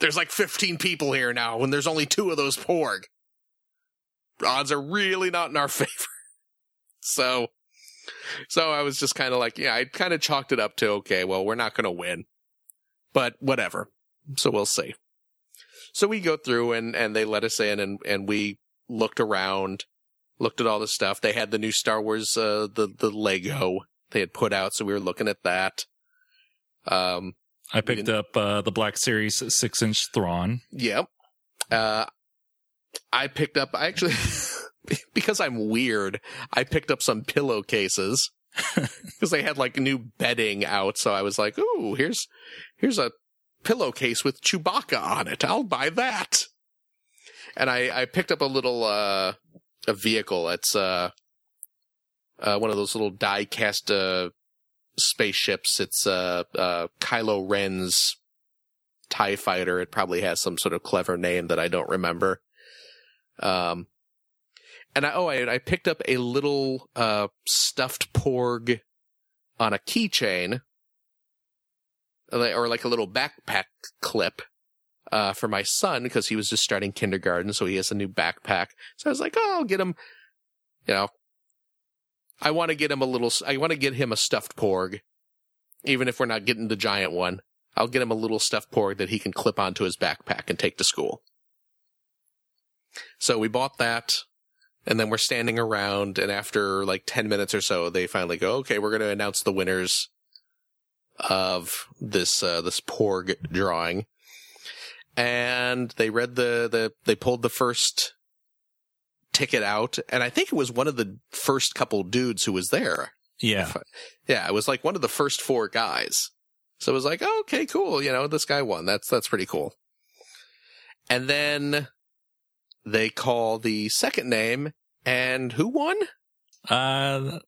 There's like fifteen people here now when there's only two of those Porg. Odds are really not in our favor. So, so I was just kind of like, yeah, I kind of chalked it up to, okay, well, we're not going to win, but whatever. So we'll see. So we go through and, and they let us in and, and we looked around, looked at all the stuff. They had the new Star Wars, uh, the, the Lego they had put out. So we were looking at that. Um, I picked up, uh, the Black Series six inch Thrawn. Yep. Uh, I picked up, I actually, because I'm weird, I picked up some pillowcases because they had like new bedding out. So I was like, ooh, here's, here's a pillowcase with Chewbacca on it. I'll buy that. And I, I picked up a little, uh, a vehicle. It's, uh, uh, one of those little die cast, uh, spaceships. It's, uh, uh, Kylo Ren's TIE fighter. It probably has some sort of clever name that I don't remember. Um, and I, oh, I, I picked up a little, uh, stuffed Porg on a keychain or like a little backpack clip, uh, for my son because he was just starting kindergarten. So he has a new backpack. So I was like, oh, I'll get him, you know, I want to get him a little, I want to get him a stuffed Porg. Even if we're not getting the giant one, I'll get him a little stuffed Porg that he can clip onto his backpack and take to school. So we bought that, and then we're standing around, and after like ten minutes or so, they finally go, okay, we're going to announce the winners of this, uh, this Porg drawing. And they read the, the, they pulled the first ticket out, and I think it was one of the first couple dudes who was there. Yeah. I, yeah, it was like one of the first four guys. So it was like, oh, okay, cool, you know, this guy won. That's, that's pretty cool. And then they call the second name, and who won? Uh,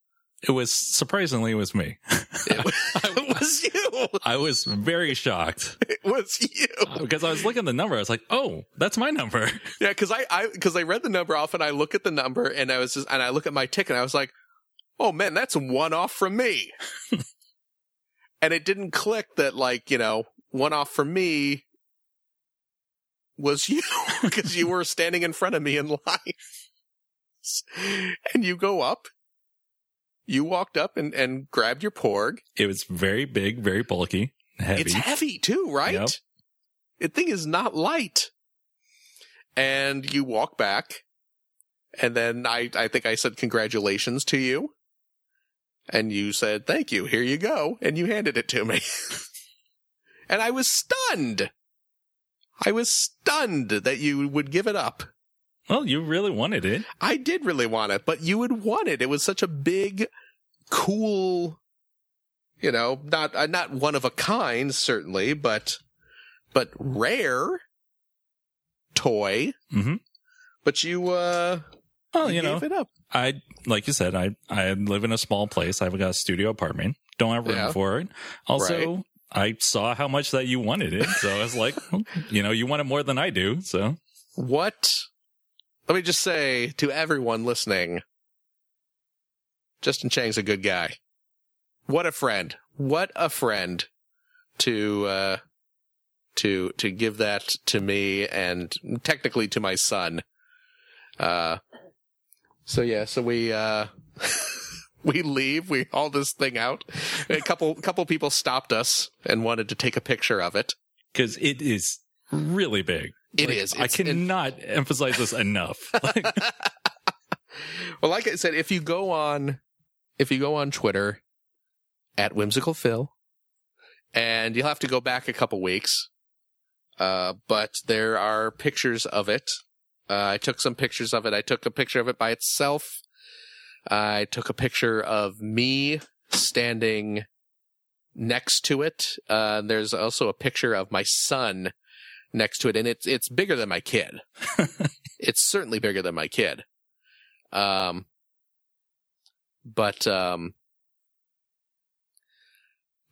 it was, surprisingly, it was me. It was, it was you. I was very shocked. It was you. Uh, because I was looking at the number. I was like, oh, that's my number. Yeah, because I, I, because I read the number off, and I look at the number, and I was just, and I look at my ticket, and I was like, oh, man, that's one off from me. And it didn't click that, like, you know, one off from me was you, because you were standing in front of me in line. And you go up, you walked up and, and grabbed your Porg. It was very big, very bulky, heavy. It's heavy too, right? Yep. The thing is not light. And you walk back, and then I, I think I said congratulations to you, and you said, thank you, here you go, and you handed it to me. And I was stunned. I was stunned that you would give it up. Well, you really wanted it. I did really want it, but you would want it. It was such a big, cool, you know, not uh, not one of a kind, certainly, but but rare toy. Mm-hmm. But you, uh, well, you, you know, gave it up. I, like you said, I, I live in a small place. I've got a studio apartment. Don't have room yeah. for it. Also. Right. I saw how much that you wanted it, so I was like, you know, you want it more than I do, so. What? Let me just say to everyone listening, Justin Chang's a good guy. What a friend. What a friend to, uh, to, to give that to me and technically to my son. Uh, so yeah, so we, uh, we leave, we haul this thing out. A couple couple people stopped us and wanted to take a picture of it. Because it is really big. It like, is. It's, I cannot it... emphasize this enough. Like... Well, like I said, if you go on if you go on Twitter at Whimsical Phil, and you'll have to go back a couple weeks. Uh, but there are pictures of it Uh, I took some pictures of it. I took a picture of it by itself. I took a picture of me standing next to it. Uh, there's also a picture of my son next to it, and it's it's bigger than my kid. It's certainly bigger than my kid. Um, but um,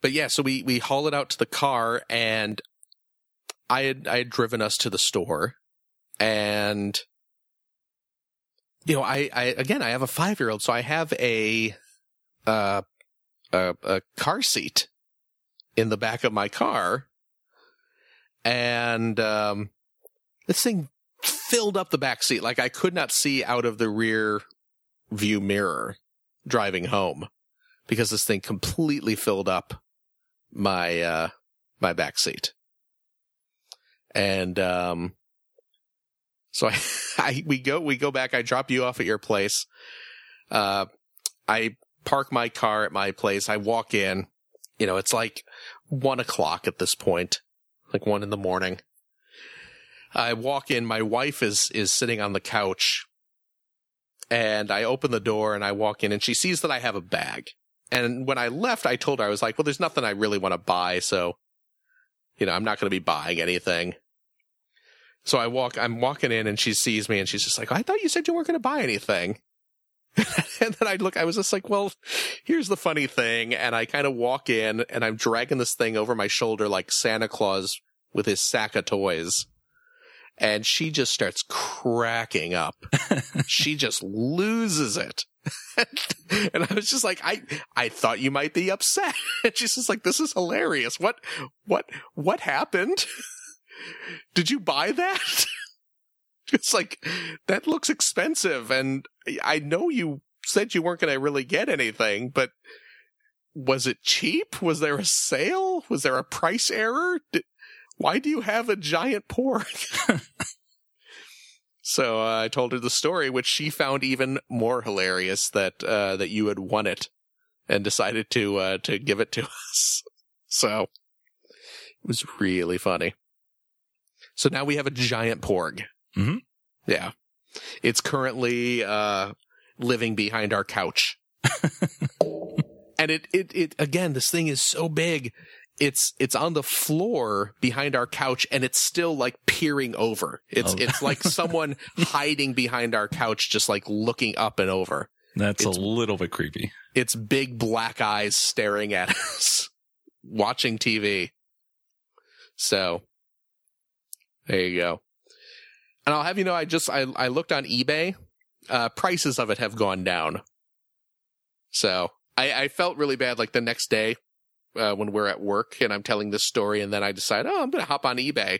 but yeah, so we we haul it out to the car, and I had I had driven us to the store, and you know I I again I have a five year old, so I have a uh a, a car seat in the back of my car. And um, this thing filled up the back seat. Like, I could not see out of the rear view mirror driving home because this thing completely filled up my uh, my back seat. And um, so I, I we go we go back. I drop you off at your place. Uh, I park my car at my place. I walk in. You know, it's like one o'clock at this point. Like one in the morning. I walk in, my wife is is sitting on the couch, and I open the door and I walk in, and she sees that I have a bag. And when I left, I told her, I was like, well, there's nothing I really want to buy, so you know, I'm not going to be buying anything. So I walk I'm walking in, and she sees me, and she's just like, I thought you said you weren't going to buy anything. And then I look, I was just like, well, here's the funny thing. And I kind of walk in, and I'm dragging this thing over my shoulder like Santa Claus with his sack of toys. And she just starts cracking up. She just loses it. And I was just like, I, I thought you might be upset. And she's just like, this is hilarious. What, what, what happened? Did you buy that? It's like, that looks expensive, and I know you said you weren't going to really get anything, but was it cheap? Was there a sale? Was there a price error? Did, why do you have a giant Porg? So uh, I told her the story, which she found even more hilarious, that uh, that you had won it and decided to uh, to give it to us. So it was really funny. So now we have a giant Porg. Mm-hmm. Yeah. It's currently uh, living behind our couch. And it, it, it, again, this thing is so big. It's, it's on the floor behind our couch, and it's still like peering over. It's, oh. It's like someone hiding behind our couch, just like looking up and over. That's it's, a little bit creepy. It's big black eyes staring at us, watching T V. So there you go. And I'll have you know, I just, I, I looked on eBay, uh, prices of it have gone down. So I, I felt really bad, like the next day uh, when we're at work and I'm telling this story, and then I decide, oh, I'm going to hop on eBay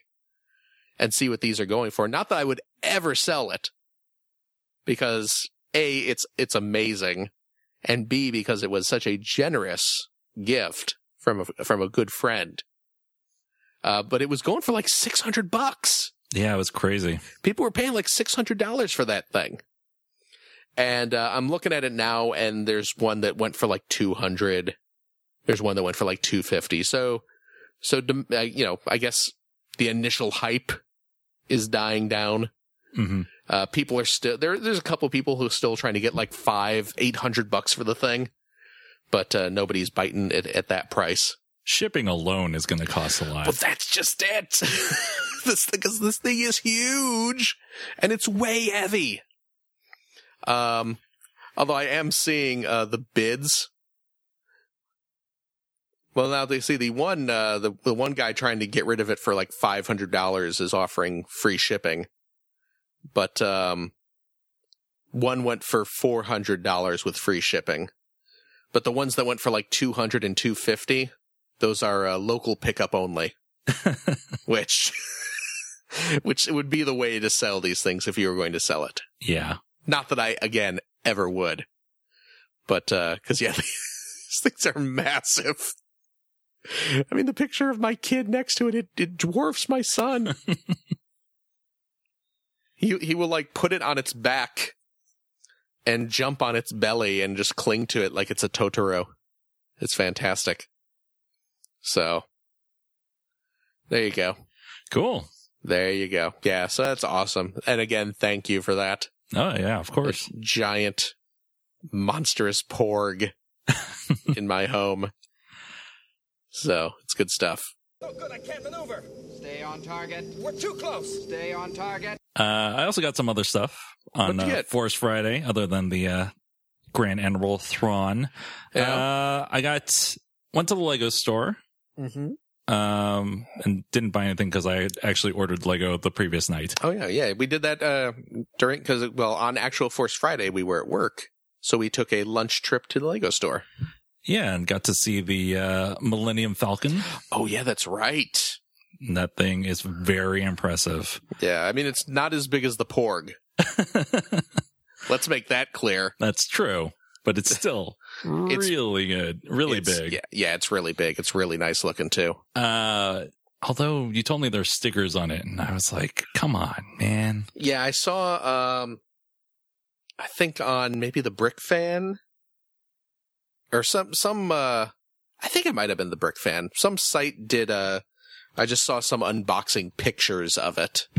and see what these are going for. Not that I would ever sell it, because A, it's, it's amazing, and B, because it was such a generous gift from a, from a good friend. Uh, but it was going for like six hundred bucks. Yeah, it was crazy. People were paying like six hundred dollars for that thing. And uh, I'm looking at it now, and there's one that went for like two hundred. There's one that went for like two fifty. So, so uh, you know, I guess the initial hype is dying down. Mm-hmm. Uh, people are still there. There's a couple of people who are still trying to get like five, eight hundred bucks for the thing, but uh, nobody's biting it at that price. Shipping alone is going to cost a lot. But that's just it. This thing, cause this thing is huge, and it's way heavy. Um, although I am seeing uh, the bids. Well, now they see the one, uh, the the one guy trying to get rid of it for like five hundred dollars is offering free shipping, but um, one went for four hundred dollars with free shipping, but the ones that went for like two hundred and two fifty. Those are uh, local pickup only, which which would be the way to sell these things if you were going to sell it. Yeah. Not that I, again, ever would. But, because, uh, yeah, these things are massive. I mean, the picture of my kid next to it, it, it dwarfs my son. he, he will, like, put it on its back and jump on its belly and just cling to it like it's a Totoro. It's fantastic. So, there you go. Cool. There you go. Yeah, so that's awesome. And again, thank you for that. Oh, yeah, of course. This giant, monstrous Porg in my home. So, it's good stuff. Oh, good, I can't maneuver. Stay on target. We're too close. Stay on target. Uh, I also got some other stuff on uh, Force Friday, other than the uh, Grand Admiral Thrawn. Yeah. Uh, I got... Went to the Lego store. Mm-hmm. Um, and didn't buy anything because I had actually ordered Lego the previous night. Oh, yeah, yeah. We did that uh, during, because, well, on actual Force Friday, we were at work. So we took a lunch trip to the Lego store. Yeah, and got to see the uh, Millennium Falcon. Oh, yeah, that's right. And that thing is very impressive. Yeah, I mean, it's not as big as the Porg. Let's make that clear. That's true, but it's still... It's really good, really big. Yeah, yeah, it's really big. It's really nice looking too. Uh, although you told me there's stickers on it, and I was like, "Come on, man!" Yeah, I saw. Um, I think on maybe the Brick Fan, or some some. Uh, I think it might have been the Brick Fan. Some site did. Uh, I just saw some unboxing pictures of it,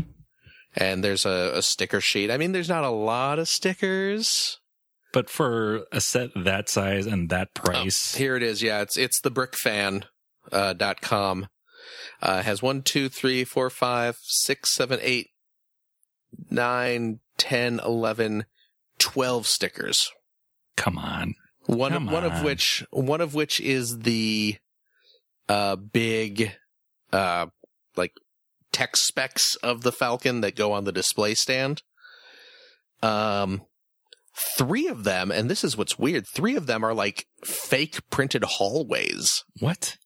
and there's a, a sticker sheet. I mean, there's not a lot of stickers. But for a set that size and that price. Oh, here it is. Yeah, it's it's the brickfan, uh, dot com. Uh, has one, two, three, four, five, six, seven, eight, nine, ten, eleven, twelve stickers. Come on. One Come of, one on. of which one of which is the uh, big uh, like tech specs of the Falcon that go on the display stand. Um Three of them, and this is what's weird, three of them are like fake printed hallways. What?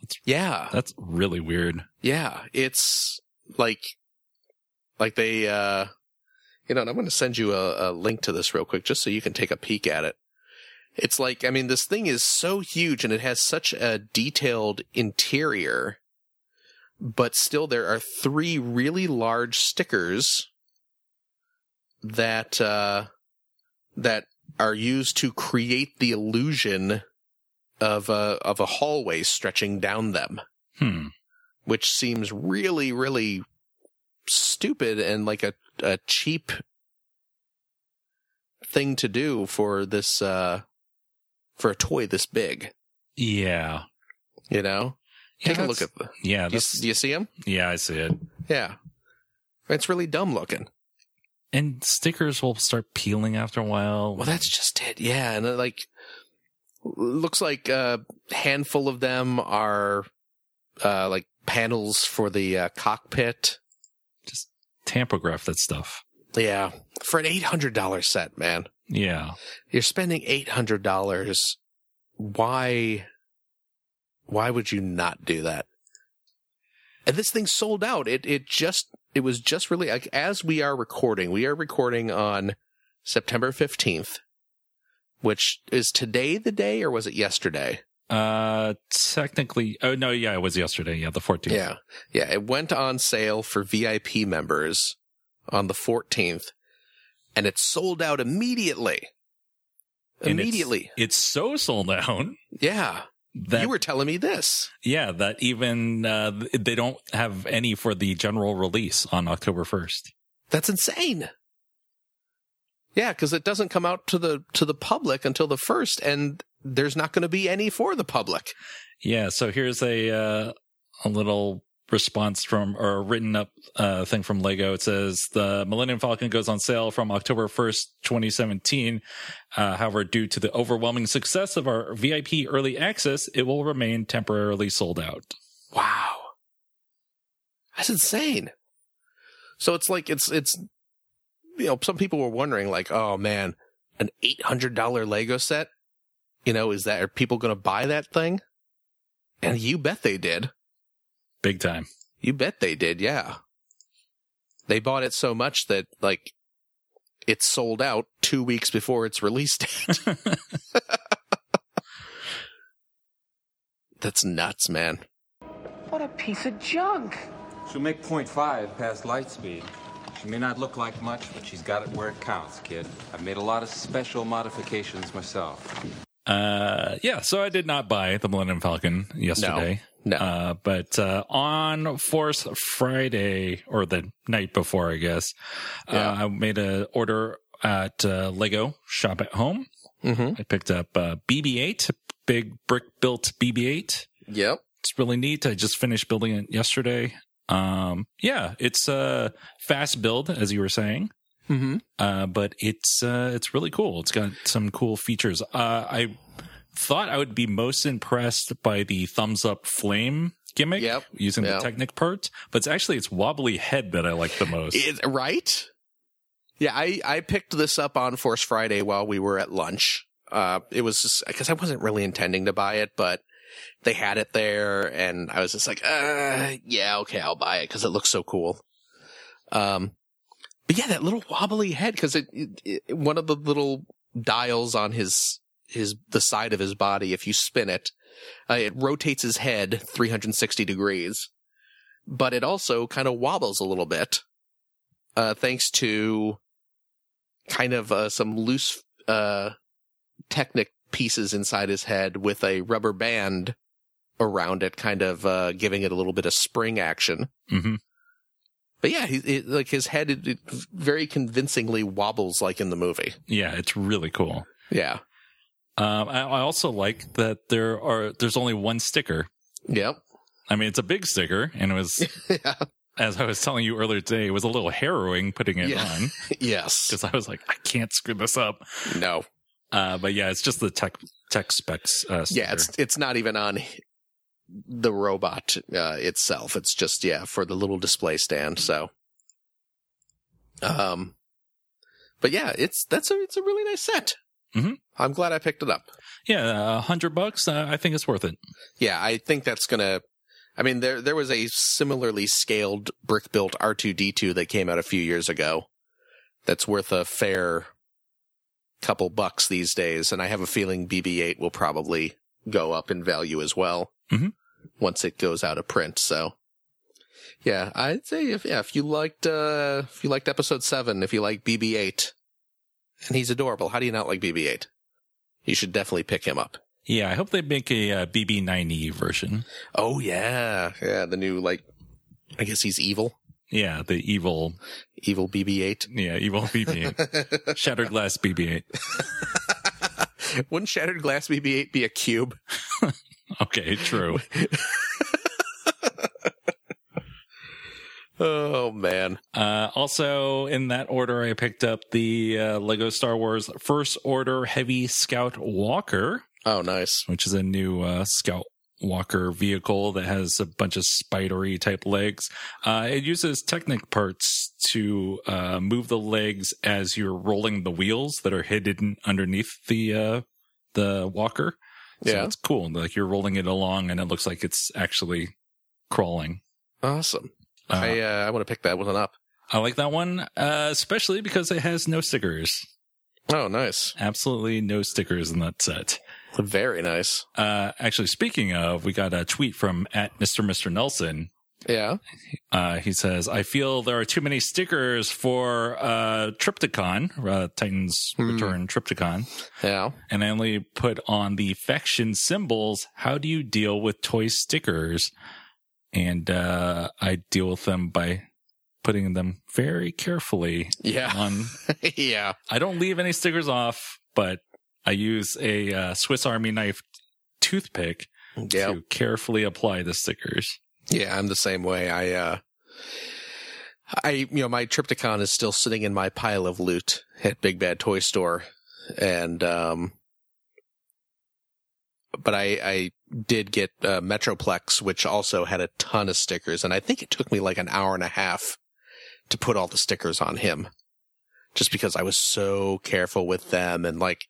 That's, yeah. That's really weird. Yeah. It's like, like they, uh, you know, and I'm going to send you a, a link to this real quick just so you can take a peek at it. It's like, I mean, this thing is so huge and it has such a detailed interior, but still there are three really large stickers that, uh, that are used to create the illusion of a of a hallway stretching down them. Hmm. Which seems really, really stupid and like a, a cheap thing to do for this uh for a toy this big. Yeah. You know? Yeah, take a look at the Yeah, do you, do you see him? Yeah, I see it. Yeah. It's really dumb looking. And stickers will start peeling after a while. Well, that's just it. Yeah. And it, like, looks like a handful of them are, uh, like panels for the uh, cockpit. Just tampograph that stuff. Yeah. For an eight hundred dollars set, man. Yeah. You're spending eight hundred dollars. Why, why would you not do that? And this thing sold out. It, it just, It was just really, like, as we are recording, we are recording on September fifteenth, which is today the day, or was it yesterday? Uh, technically, oh, no, yeah, it was yesterday, yeah, the fourteenth. Yeah, yeah, it went on sale for V I P members on the fourteenth, and it sold out immediately. Immediately. It's, it's so sold out. Yeah. That, you were telling me this. Yeah, that even uh, they don't have any for the general release on October first. That's insane. Yeah, because it doesn't come out to the to the public until the first, and there's not going to be any for the public. Yeah, so here's a uh, a little response from or written up uh, thing from Lego. It says the Millennium Falcon goes on sale from October first, twenty seventeen. Uh, however, due to the overwhelming success of our V I P early access, it will remain temporarily sold out. Wow. That's insane. So it's like, it's, it's, you know, some people were wondering like, oh man, an eight hundred dollars Lego set, you know, is that, are people going to buy that thing? And you bet they did. Big time. You bet they did. Yeah. They bought it so much that like, it sold out two weeks before its release date. That's nuts, man. What a piece of junk. She'll make point five past light speed. She may not look like much, but she's got it where it counts, kid. I've made a lot of special modifications myself. Uh, yeah, so I did not buy the Millennium Falcon yesterday. No. Uh, but uh, on Force Friday, or the night before, I guess, yeah. uh, I made an order at uh, Lego Shop at Home. Mm-hmm. I picked up uh, B B eight, big brick-built B B eight. Yep. It's really neat. I just finished building it yesterday. Um, yeah, it's a fast build, as you were saying. Mm-hmm. Uh, but it's uh, it's really cool. It's got some cool features. Uh, I thought I would be most impressed by the thumbs up flame gimmick yep. using yep. the Technic part, but it's actually its wobbly head that I like the most. It, right? Yeah, I, I picked this up on Force Friday while we were at lunch. Uh, it was just because I wasn't really intending to buy it, but they had it there, and I was just like, uh, yeah, okay, I'll buy it because it looks so cool. Um, but yeah, that little wobbly head, because it, it, it one of the little dials on his his the side of his body, if you spin it, uh, it rotates his head three hundred sixty degrees, but it also kind of wobbles a little bit, uh, thanks to kind of uh, some loose uh, Technic pieces inside his head with a rubber band around it, kind of uh, giving it a little bit of spring action. Mm-hmm. But yeah, he, it, like his head it, it very convincingly wobbles like in the movie. Yeah, it's really cool. Yeah. Um, I, I also like that there are there's only one sticker. Yep. I mean, it's a big sticker, and it was, yeah. as I was telling you earlier today, it was a little harrowing putting it yeah. on. Yes. Because I was like, I can't screw this up. No. Uh, but yeah, it's just the tech tech specs. Uh, yeah, it's it's not even on the robot uh, itself. It's just yeah for the little display stand. So, um, but yeah, it's that's a it's a really nice set. Mm-hmm. I'm glad I picked it up. Yeah, a hundred bucks. Uh, I think it's worth it. Yeah, I think that's gonna. I mean, there there was a similarly scaled brick built R two D two that came out a few years ago. That's worth a fair couple bucks these days, and I have a feeling B B eight will probably go up in value as well mm-hmm. once it goes out of print. So, yeah, I'd say if yeah, if you liked uh, if you liked Episode Seven, if you like B B eight, and he's adorable, how do you not like B B eight? You should definitely pick him up. Yeah, I hope they make a uh, B B nine E version. Oh yeah, yeah, the new like, I guess he's evil. Yeah, the evil... Evil B B eight? Yeah, evil B B eight. Shattered Glass B B eight. Wouldn't Shattered Glass B B eight be a cube? Okay, true. Oh, man. Uh, also, in that order, I picked up the uh, Lego Star Wars First Order Heavy Scout Walker. Oh, nice. Which is a new uh, Scout Walker vehicle that has a bunch of spidery type legs. Uh, it uses Technic parts to uh, move the legs as you're rolling the wheels that are hidden underneath the uh, the walker. So yeah, it's cool. Like you're rolling it along, and it looks like it's actually crawling. Awesome. Uh, I uh, I want to pick that one up. I like that one, uh, especially because it has no stickers. Oh, nice! Absolutely no stickers in that set. Very nice. Uh, actually, speaking of, we got a tweet from at Mister Mister Nelson. Yeah. Uh, he says, I feel there are too many stickers for uh, Trypticon, uh, Titan's mm. Return Trypticon. Yeah. And I only put on the faction symbols. How do you deal with toy stickers? And uh, I deal with them by putting them very carefully. Yeah. On. Yeah. I don't leave any stickers off, but I use a uh, Swiss Army knife toothpick yep. to carefully apply the stickers. Yeah, I'm the same way. I, uh, I, you know, my Trypticon is still sitting in my pile of loot at Big Bad Toy Store, and um, but I, I did get uh, Metroplex, which also had a ton of stickers, and I think it took me like an hour and a half to put all the stickers on him, just because I was so careful with them and like.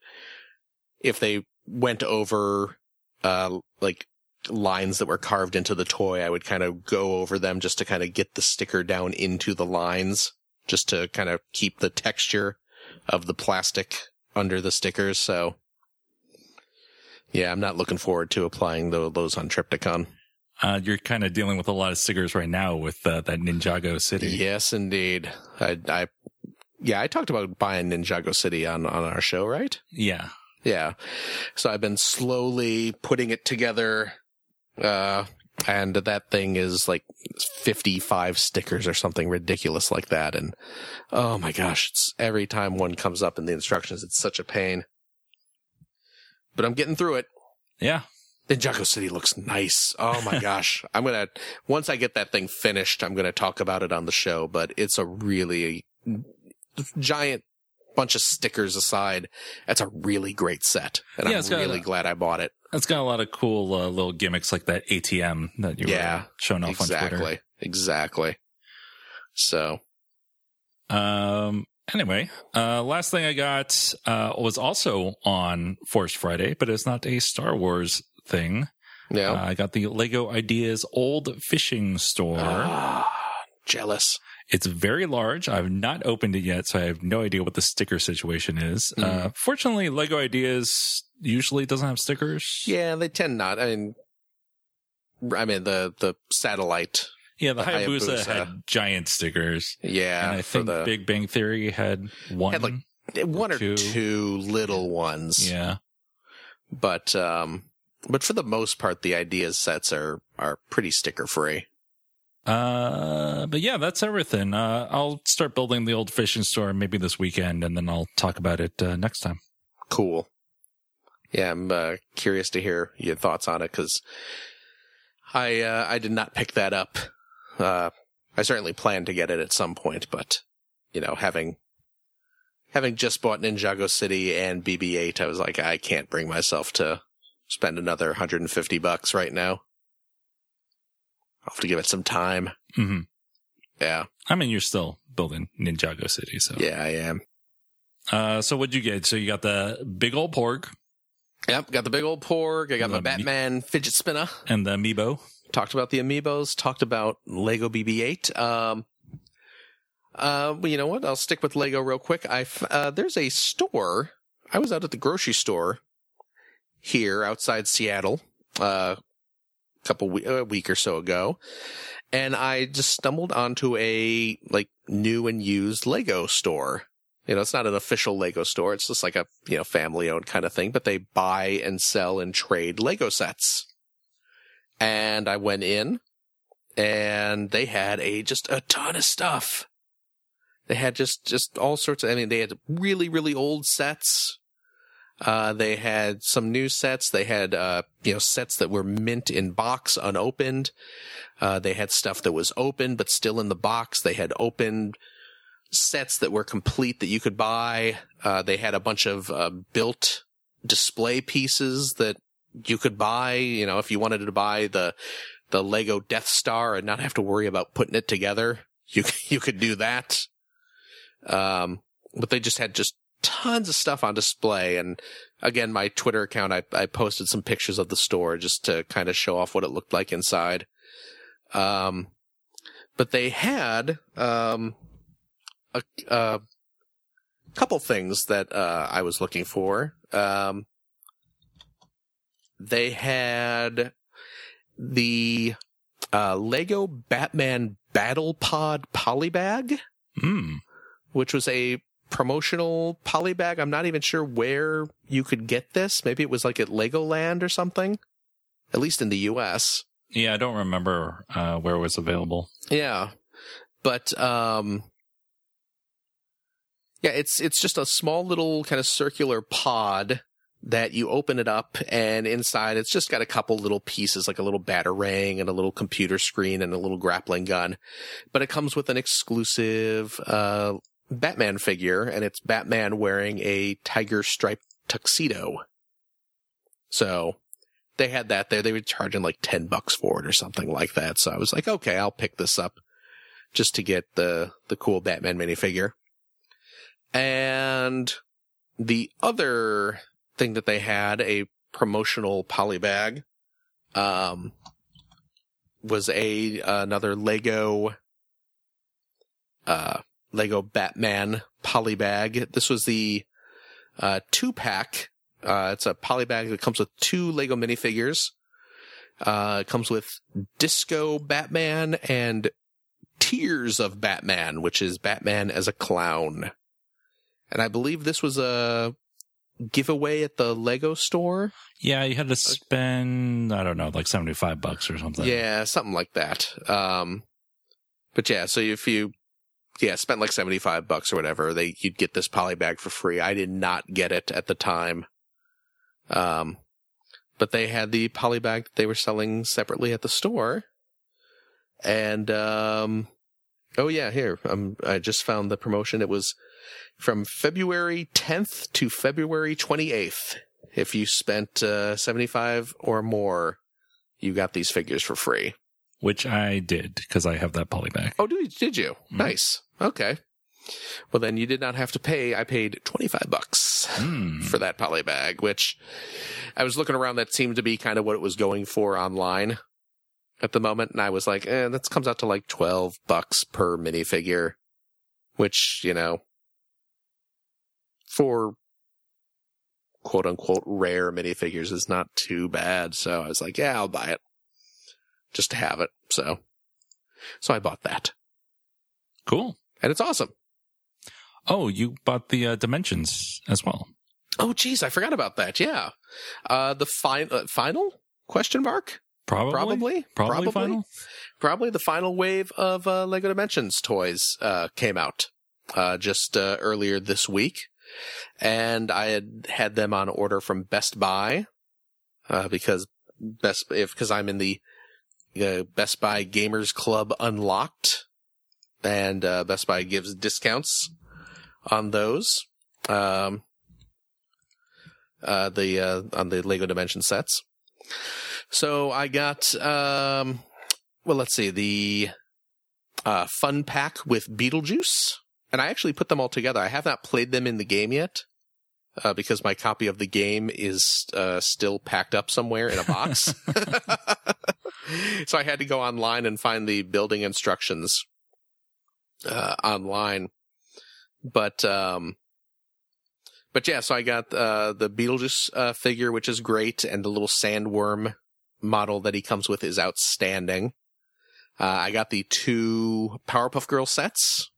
If they went over, uh, like lines that were carved into the toy, I would kind of go over them just to kind of get the sticker down into the lines, just to kind of keep the texture of the plastic under the stickers. So yeah, I'm not looking forward to applying the, those on Trypticon. Uh, you're kind of dealing with a lot of stickers right now with uh, that Ninjago City. Yes, indeed. I, I, yeah, I talked about buying Ninjago City on, on our show, right? Yeah. Yeah, so I've been slowly putting it together, uh, And that thing is like fifty-five stickers or something ridiculous like that. And oh my gosh, it's every time one comes up in the instructions, it's such a pain. But I'm getting through it. Yeah. Ninjago City looks nice. Oh my gosh. I'm going to, once I get that thing finished, I'm going to talk about it on the show, but it's a really giant bunch of stickers aside. That's a really great set. And yeah, I'm really a, glad I bought it. It's got a lot of cool uh, little gimmicks like that A T M that you yeah, were showing off exactly, on Twitter. Exactly. Exactly. So. Um, Anyway, uh, last thing I got uh, was also on Forest Friday, but it's not a Star Wars thing. Yeah. Uh, I got the Lego Ideas Old Fishing Store. Ah, jealous. It's very large. I've not opened it yet, so I have no idea what the sticker situation is. Mm. Uh, fortunately, Lego Ideas usually doesn't have stickers. Yeah, they tend not. I mean, I mean the, the satellite... Yeah, the, the Hayabusa, Hayabusa had giant stickers. Yeah. And I think the, Big Bang Theory had one. Had like one or two, or two little ones. Yeah. But um, but for the most part, the Ideas sets are, are pretty sticker-free. Uh, But yeah, that's everything. Uh, I'll start building the old fishing store maybe this weekend, and then I'll talk about it uh, next time. Cool. Yeah, I'm uh, curious to hear your thoughts on it, because I, uh, I did not pick that up. Uh, I certainly planned to get it at some point, but, you know, having, having just bought Ninjago City and B B eight, I was like, I can't bring myself to spend another one hundred fifty bucks right now. I'll have to give it some time. Mm-hmm. Yeah. I mean, you're still building Ninjago City, so. Yeah, I am. Uh, so what'd you get? So you got the big old Porg. Yep. Got the big old Porg. I got the my Batman fidget spinner. And the Amiibo. Talked about the Amiibos. Talked about Lego B B eight. Um, uh, well, you know what? I'll stick with Lego real quick. I, uh, there's a store. I was out at the grocery store here outside Seattle uh, a couple we- a week or so ago, and I just stumbled onto a like new and used Lego store. You know, it's not an official Lego store. It's just like a, you know, family-owned kind of thing, but they buy and sell and trade Lego sets. And I went in, and they had a just a ton of stuff. They had just, just all sorts of, I mean, they had really, really old sets. Uh, they had some new sets. They had, uh, you know, sets that were mint in box, unopened. Uh, they had stuff that was open, but still in the box. They had opened sets that were complete that you could buy. Uh, they had a bunch of uh, built display pieces that you could buy, you know, if you wanted to buy the the Lego Death Star and not have to worry about putting it together, you you could do that. Um, but they just had just tons of stuff on display. And again, my Twitter account, I, I posted some pictures of the store just to kind of show off what it looked like inside. Um, but they had um, a, a couple things that uh, I was looking for. Um, They had the uh, Lego Batman Battle Pod Polybag, mm. which was a promotional polybag. I'm not even sure where you could get this. Maybe it was like at Legoland or something, at least in the U S. Yeah, I don't remember uh, where it was available. Yeah, but um, yeah, it's it's just a small little kind of circular pod that you open it up, and inside it's just got a couple little pieces, like a little batarang and a little computer screen and a little grappling gun. But it comes with an exclusive uh, Batman figure, and it's Batman wearing a tiger striped tuxedo. So they had that there. They were charging like ten bucks for it or something like that. So I was like, okay, I'll pick this up just to get the, the cool Batman minifigure. And the other thing that they had, a promotional polybag, um, was a another Lego uh, Lego Batman polybag. This was the uh, two pack. Uh, it's a polybag that comes with two Lego minifigures. Uh, it comes with Disco Batman and Tears of Batman, which is Batman as a clown. And I believe this was a giveaway at the Lego store. Yeah, you had to spend, I don't know, like seventy-five bucks or something. Yeah, something like that. Um, but yeah, so if you yeah spent like seventy-five bucks or whatever, they you'd get this poly bag for free. I did not get it at the time. Um, but they had the poly bag that they were selling separately at the store. And um, oh yeah, here I'm, I just found the promotion. It was from February tenth to February twenty-eighth. If you spent uh, seventy-five or more, you got these figures for free. Which I did, because I have that poly bag. Oh, did, did you? Mm. Nice. Okay. Well, then you did not have to pay. I paid twenty-five bucks mm. for that poly bag, which I was looking around. That seemed to be kind of what it was going for online at the moment. And I was like, eh, that comes out to like twelve bucks per minifigure, which, you know, for quote-unquote rare minifigures is not too bad. So I was like, yeah, I'll buy it just to have it. So so I bought that. Cool. And it's awesome. Oh, you bought the uh, Dimensions as well. Oh, geez, I forgot about that. Yeah. Uh, the fi- uh, final? Question mark? Probably. Probably. Probably, probably. Final. Probably the final wave of uh, LEGO Dimensions toys uh, came out uh, just uh, earlier this week. And I had had them on order from Best Buy, uh, because Best if because I'm in the uh, Best Buy Gamers Club Unlocked, and uh, Best Buy gives discounts on those, um, uh, the uh, on the LEGO Dimensions sets. So I got um, well, let's see, the uh, Fun Pack with Beetlejuice. And I actually put them all together. I have not played them in the game yet, uh, because my copy of the game is uh, still packed up somewhere in a box. So I had to go online and find the building instructions uh, online. But um, but yeah, so I got uh, the Beetlejuice uh, figure, which is great, and the little sandworm model that he comes with is outstanding. Uh, I got the two Powerpuff Girl sets,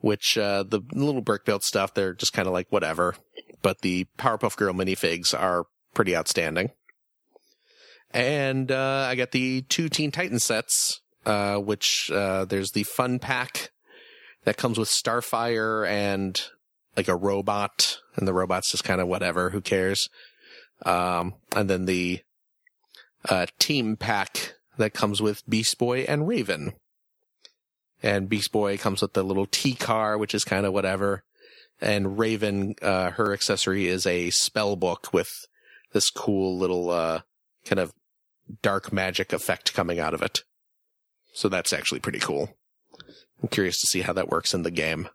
which uh, the little brick-built stuff, they're just kind of like whatever. But the Powerpuff Girl minifigs are pretty outstanding. And uh, I got the two Teen Titans sets, uh, which uh, there's the Fun Pack that comes with Starfire and like a robot. And the robot's just kind of whatever, who cares. Um, and then the uh, Team Pack that comes with Beast Boy and Raven. And Beast Boy comes with the little T-car, which is kind of whatever. And Raven, uh, her accessory is a spell book with this cool little uh, kind of dark magic effect coming out of it. So that's actually pretty cool. I'm curious to see how that works in the game.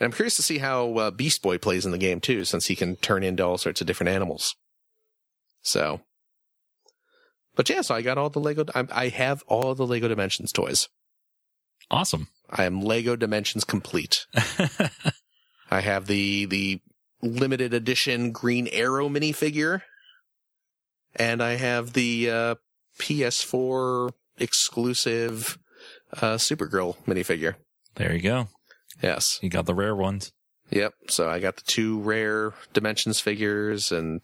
And I'm curious to see how uh, Beast Boy plays in the game, too, since he can turn into all sorts of different animals. So. But yeah, so I got all the LEGO. I, I have all the LEGO Dimensions toys. Awesome. I am LEGO Dimensions complete. I have the the limited edition Green Arrow minifigure. And I have the uh, P S four exclusive uh, Supergirl minifigure. There you go. Yes. You got the rare ones. Yep. So I got the two rare Dimensions figures and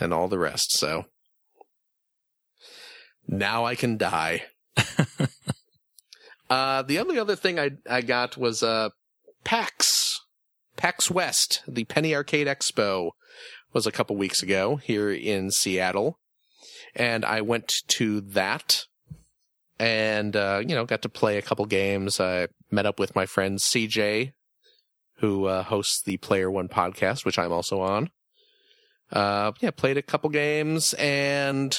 and all the rest. So now I can die. Uh, the only other thing I I got was uh, PAX. PAX West, the Penny Arcade Expo, was a couple weeks ago here in Seattle. And I went to that and, uh, you know, got to play a couple games. I met up with my friend C J, who uh, hosts the Player One podcast, which I'm also on. Uh, yeah, played a couple games and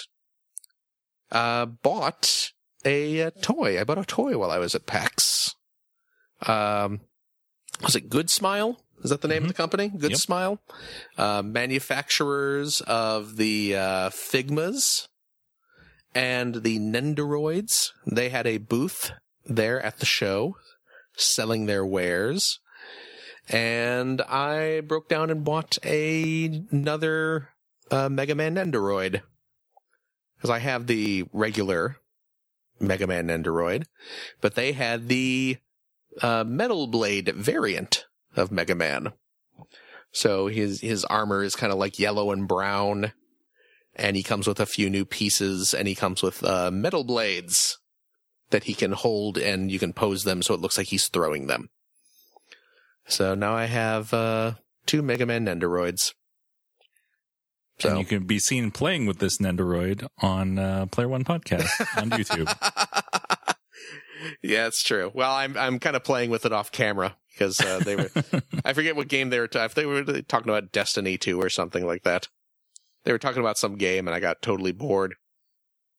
uh, bought... A uh, toy. I bought a toy while I was at PAX. Um, was it Good Smile? Is that the name mm-hmm. of the company? Good yep. Smile. Uh, manufacturers of the uh, Figmas and the Nendoroids. They had a booth there at the show selling their wares. And I broke down and bought a, another uh, Mega Man Nendoroid. Because I have the regular Mega Man Nendoroid, but they had the uh, Metal Blade variant of Mega Man. So his his armor is kind of like yellow and brown, and he comes with a few new pieces, and he comes with uh, metal blades that he can hold, and you can pose them so it looks like he's throwing them. So now I have uh, two Mega Man Nendoroids. So. And you can be seen playing with this Nendoroid on uh, Player One Podcast on YouTube. Yeah, it's true. Well, I'm I'm kind of playing with it off camera because uh, they were I forget what game they were talking. They were talking about Destiny two or something like that. They were talking about some game, and I got totally bored,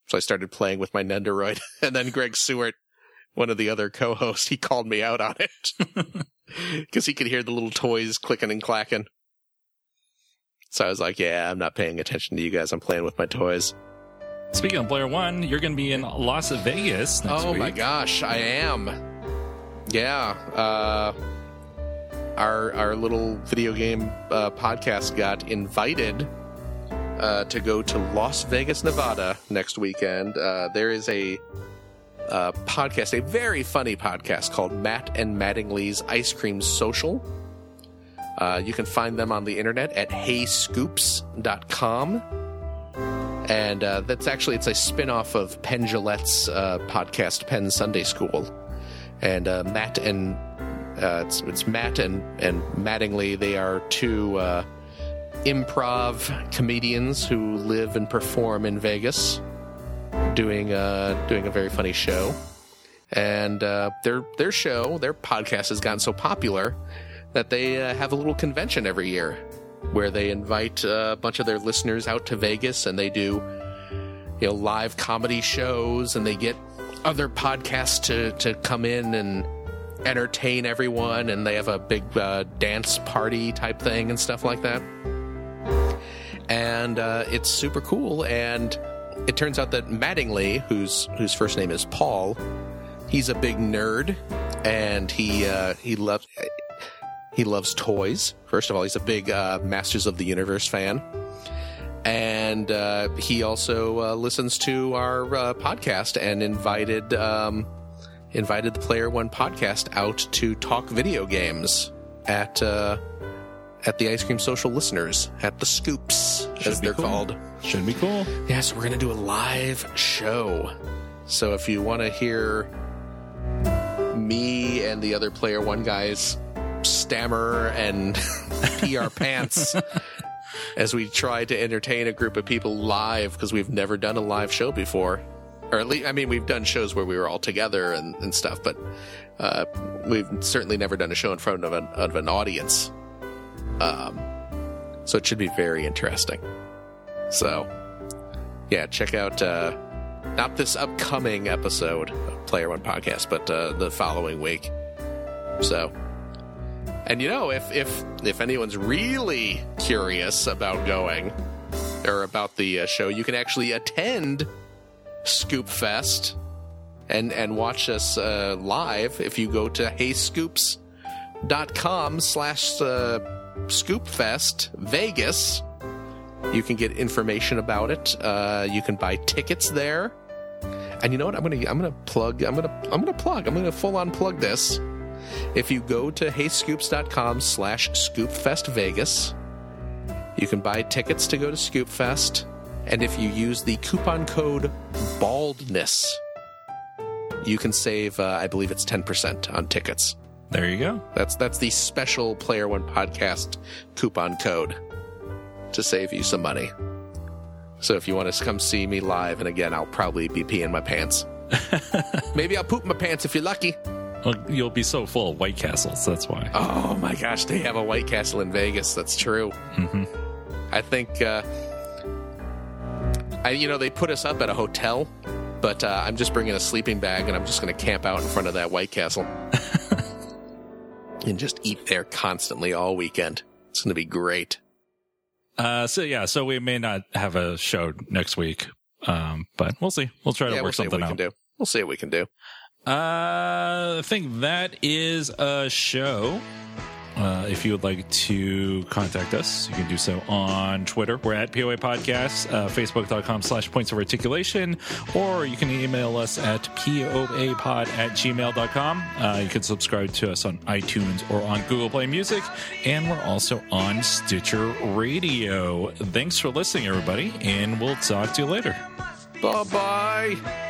so I started playing with my Nendoroid. And then Greg Seward, one of the other co-hosts, he called me out on it because he could hear the little toys clicking and clacking. So I was like, yeah, I'm not paying attention to you guys. I'm playing with my toys. Speaking of Player One, you're going to be in Las Vegas next week. Oh, my gosh, I am. Yeah. Uh, our our little video game uh, podcast got invited uh, to go to Las Vegas, Nevada next weekend. Uh, there is a uh, podcast, a very funny podcast called Matt and Mattingly's Ice Cream Social. Uh, you can find them on the internet at hey scoops dot com. And uh, that's actually, it's a spin-off of Penn Gillette's uh, podcast, Penn Sunday School. And uh, Matt and, uh, it's, it's Matt and, and Mattingly, they are two uh, improv comedians who live and perform in Vegas, doing, uh, doing a very funny show. And uh, their, their show, their podcast has gotten so popular that they uh, have a little convention every year where they invite uh, a bunch of their listeners out to Vegas, and they do, you know, live comedy shows, and they get other podcasts to, to come in and entertain everyone, and they have a big uh, dance party type thing and stuff like that. And uh, it's super cool, and it turns out that Mattingly, whose whose first name is Paul, he's a big nerd, and he uh, he loves... He loves toys. First of all, he's a big uh, Masters of the Universe fan. And uh, he also uh, listens to our uh, podcast and invited um, invited the Player One podcast out to talk video games at uh, at the Ice Cream Social listeners, at the Scoops, as they're called. Should be cool. Yeah, so we're going to do a live show. So if you want to hear me and the other Player One guys stammer and pee our pants as we try to entertain a group of people live, because we've never done a live show before, or at least, I mean, we've done shows where we were all together and, and stuff, but uh, we've certainly never done a show in front of an, of an audience. Um, so it should be very interesting. So, yeah, check out uh, not this upcoming episode of Player One Podcast, but uh, the following week. So. And, you know, if, if if anyone's really curious about going, or about the uh, show, you can actually attend Scoop Fest and, and watch us uh, live if you go to hey scoops dot com slash Scoopfest Vegas. You can get information about it. Uh, you can buy tickets there. And you know what? I'm gonna I'm gonna plug I'm gonna I'm gonna plug I'm gonna full on plug this. If you go to hey scoops dot com slash Scoopfest Vegas, you can buy tickets to go to Scoopfest. And if you use the coupon code BALDNESS, you can save, uh, I believe it's ten percent on tickets. There you go. That's that's the special Player One Podcast coupon code to save you some money. So if you want to come see me live, and again, I'll probably be peeing my pants. Maybe I'll poop my pants if you're lucky. Well, you'll be so full of White Castles, that's why. Oh, my gosh, they have a White Castle in Vegas. That's true. Mm-hmm. I think, uh, I, you know, they put us up at a hotel, but uh, I'm just bringing a sleeping bag, and I'm just going to camp out in front of that White Castle and just eat there constantly all weekend. It's going to be great. Uh, so, yeah, so we may not have a show next week, um, but we'll see. We'll try to yeah, work we'll something we out. Can do. We'll see what we can do. Uh, I think that is a show. Uh, Uh, if you would like to contact us, you can do so on Twitter. We're at P O A Podcasts, uh, facebook.com slash points of articulation, or you can email us at poapod at gmail.com. Uh, you can subscribe to us on iTunes or on Google Play Music, and we're also on Stitcher Radio. Thanks for listening, everybody, and we'll talk to you later. Bye-bye.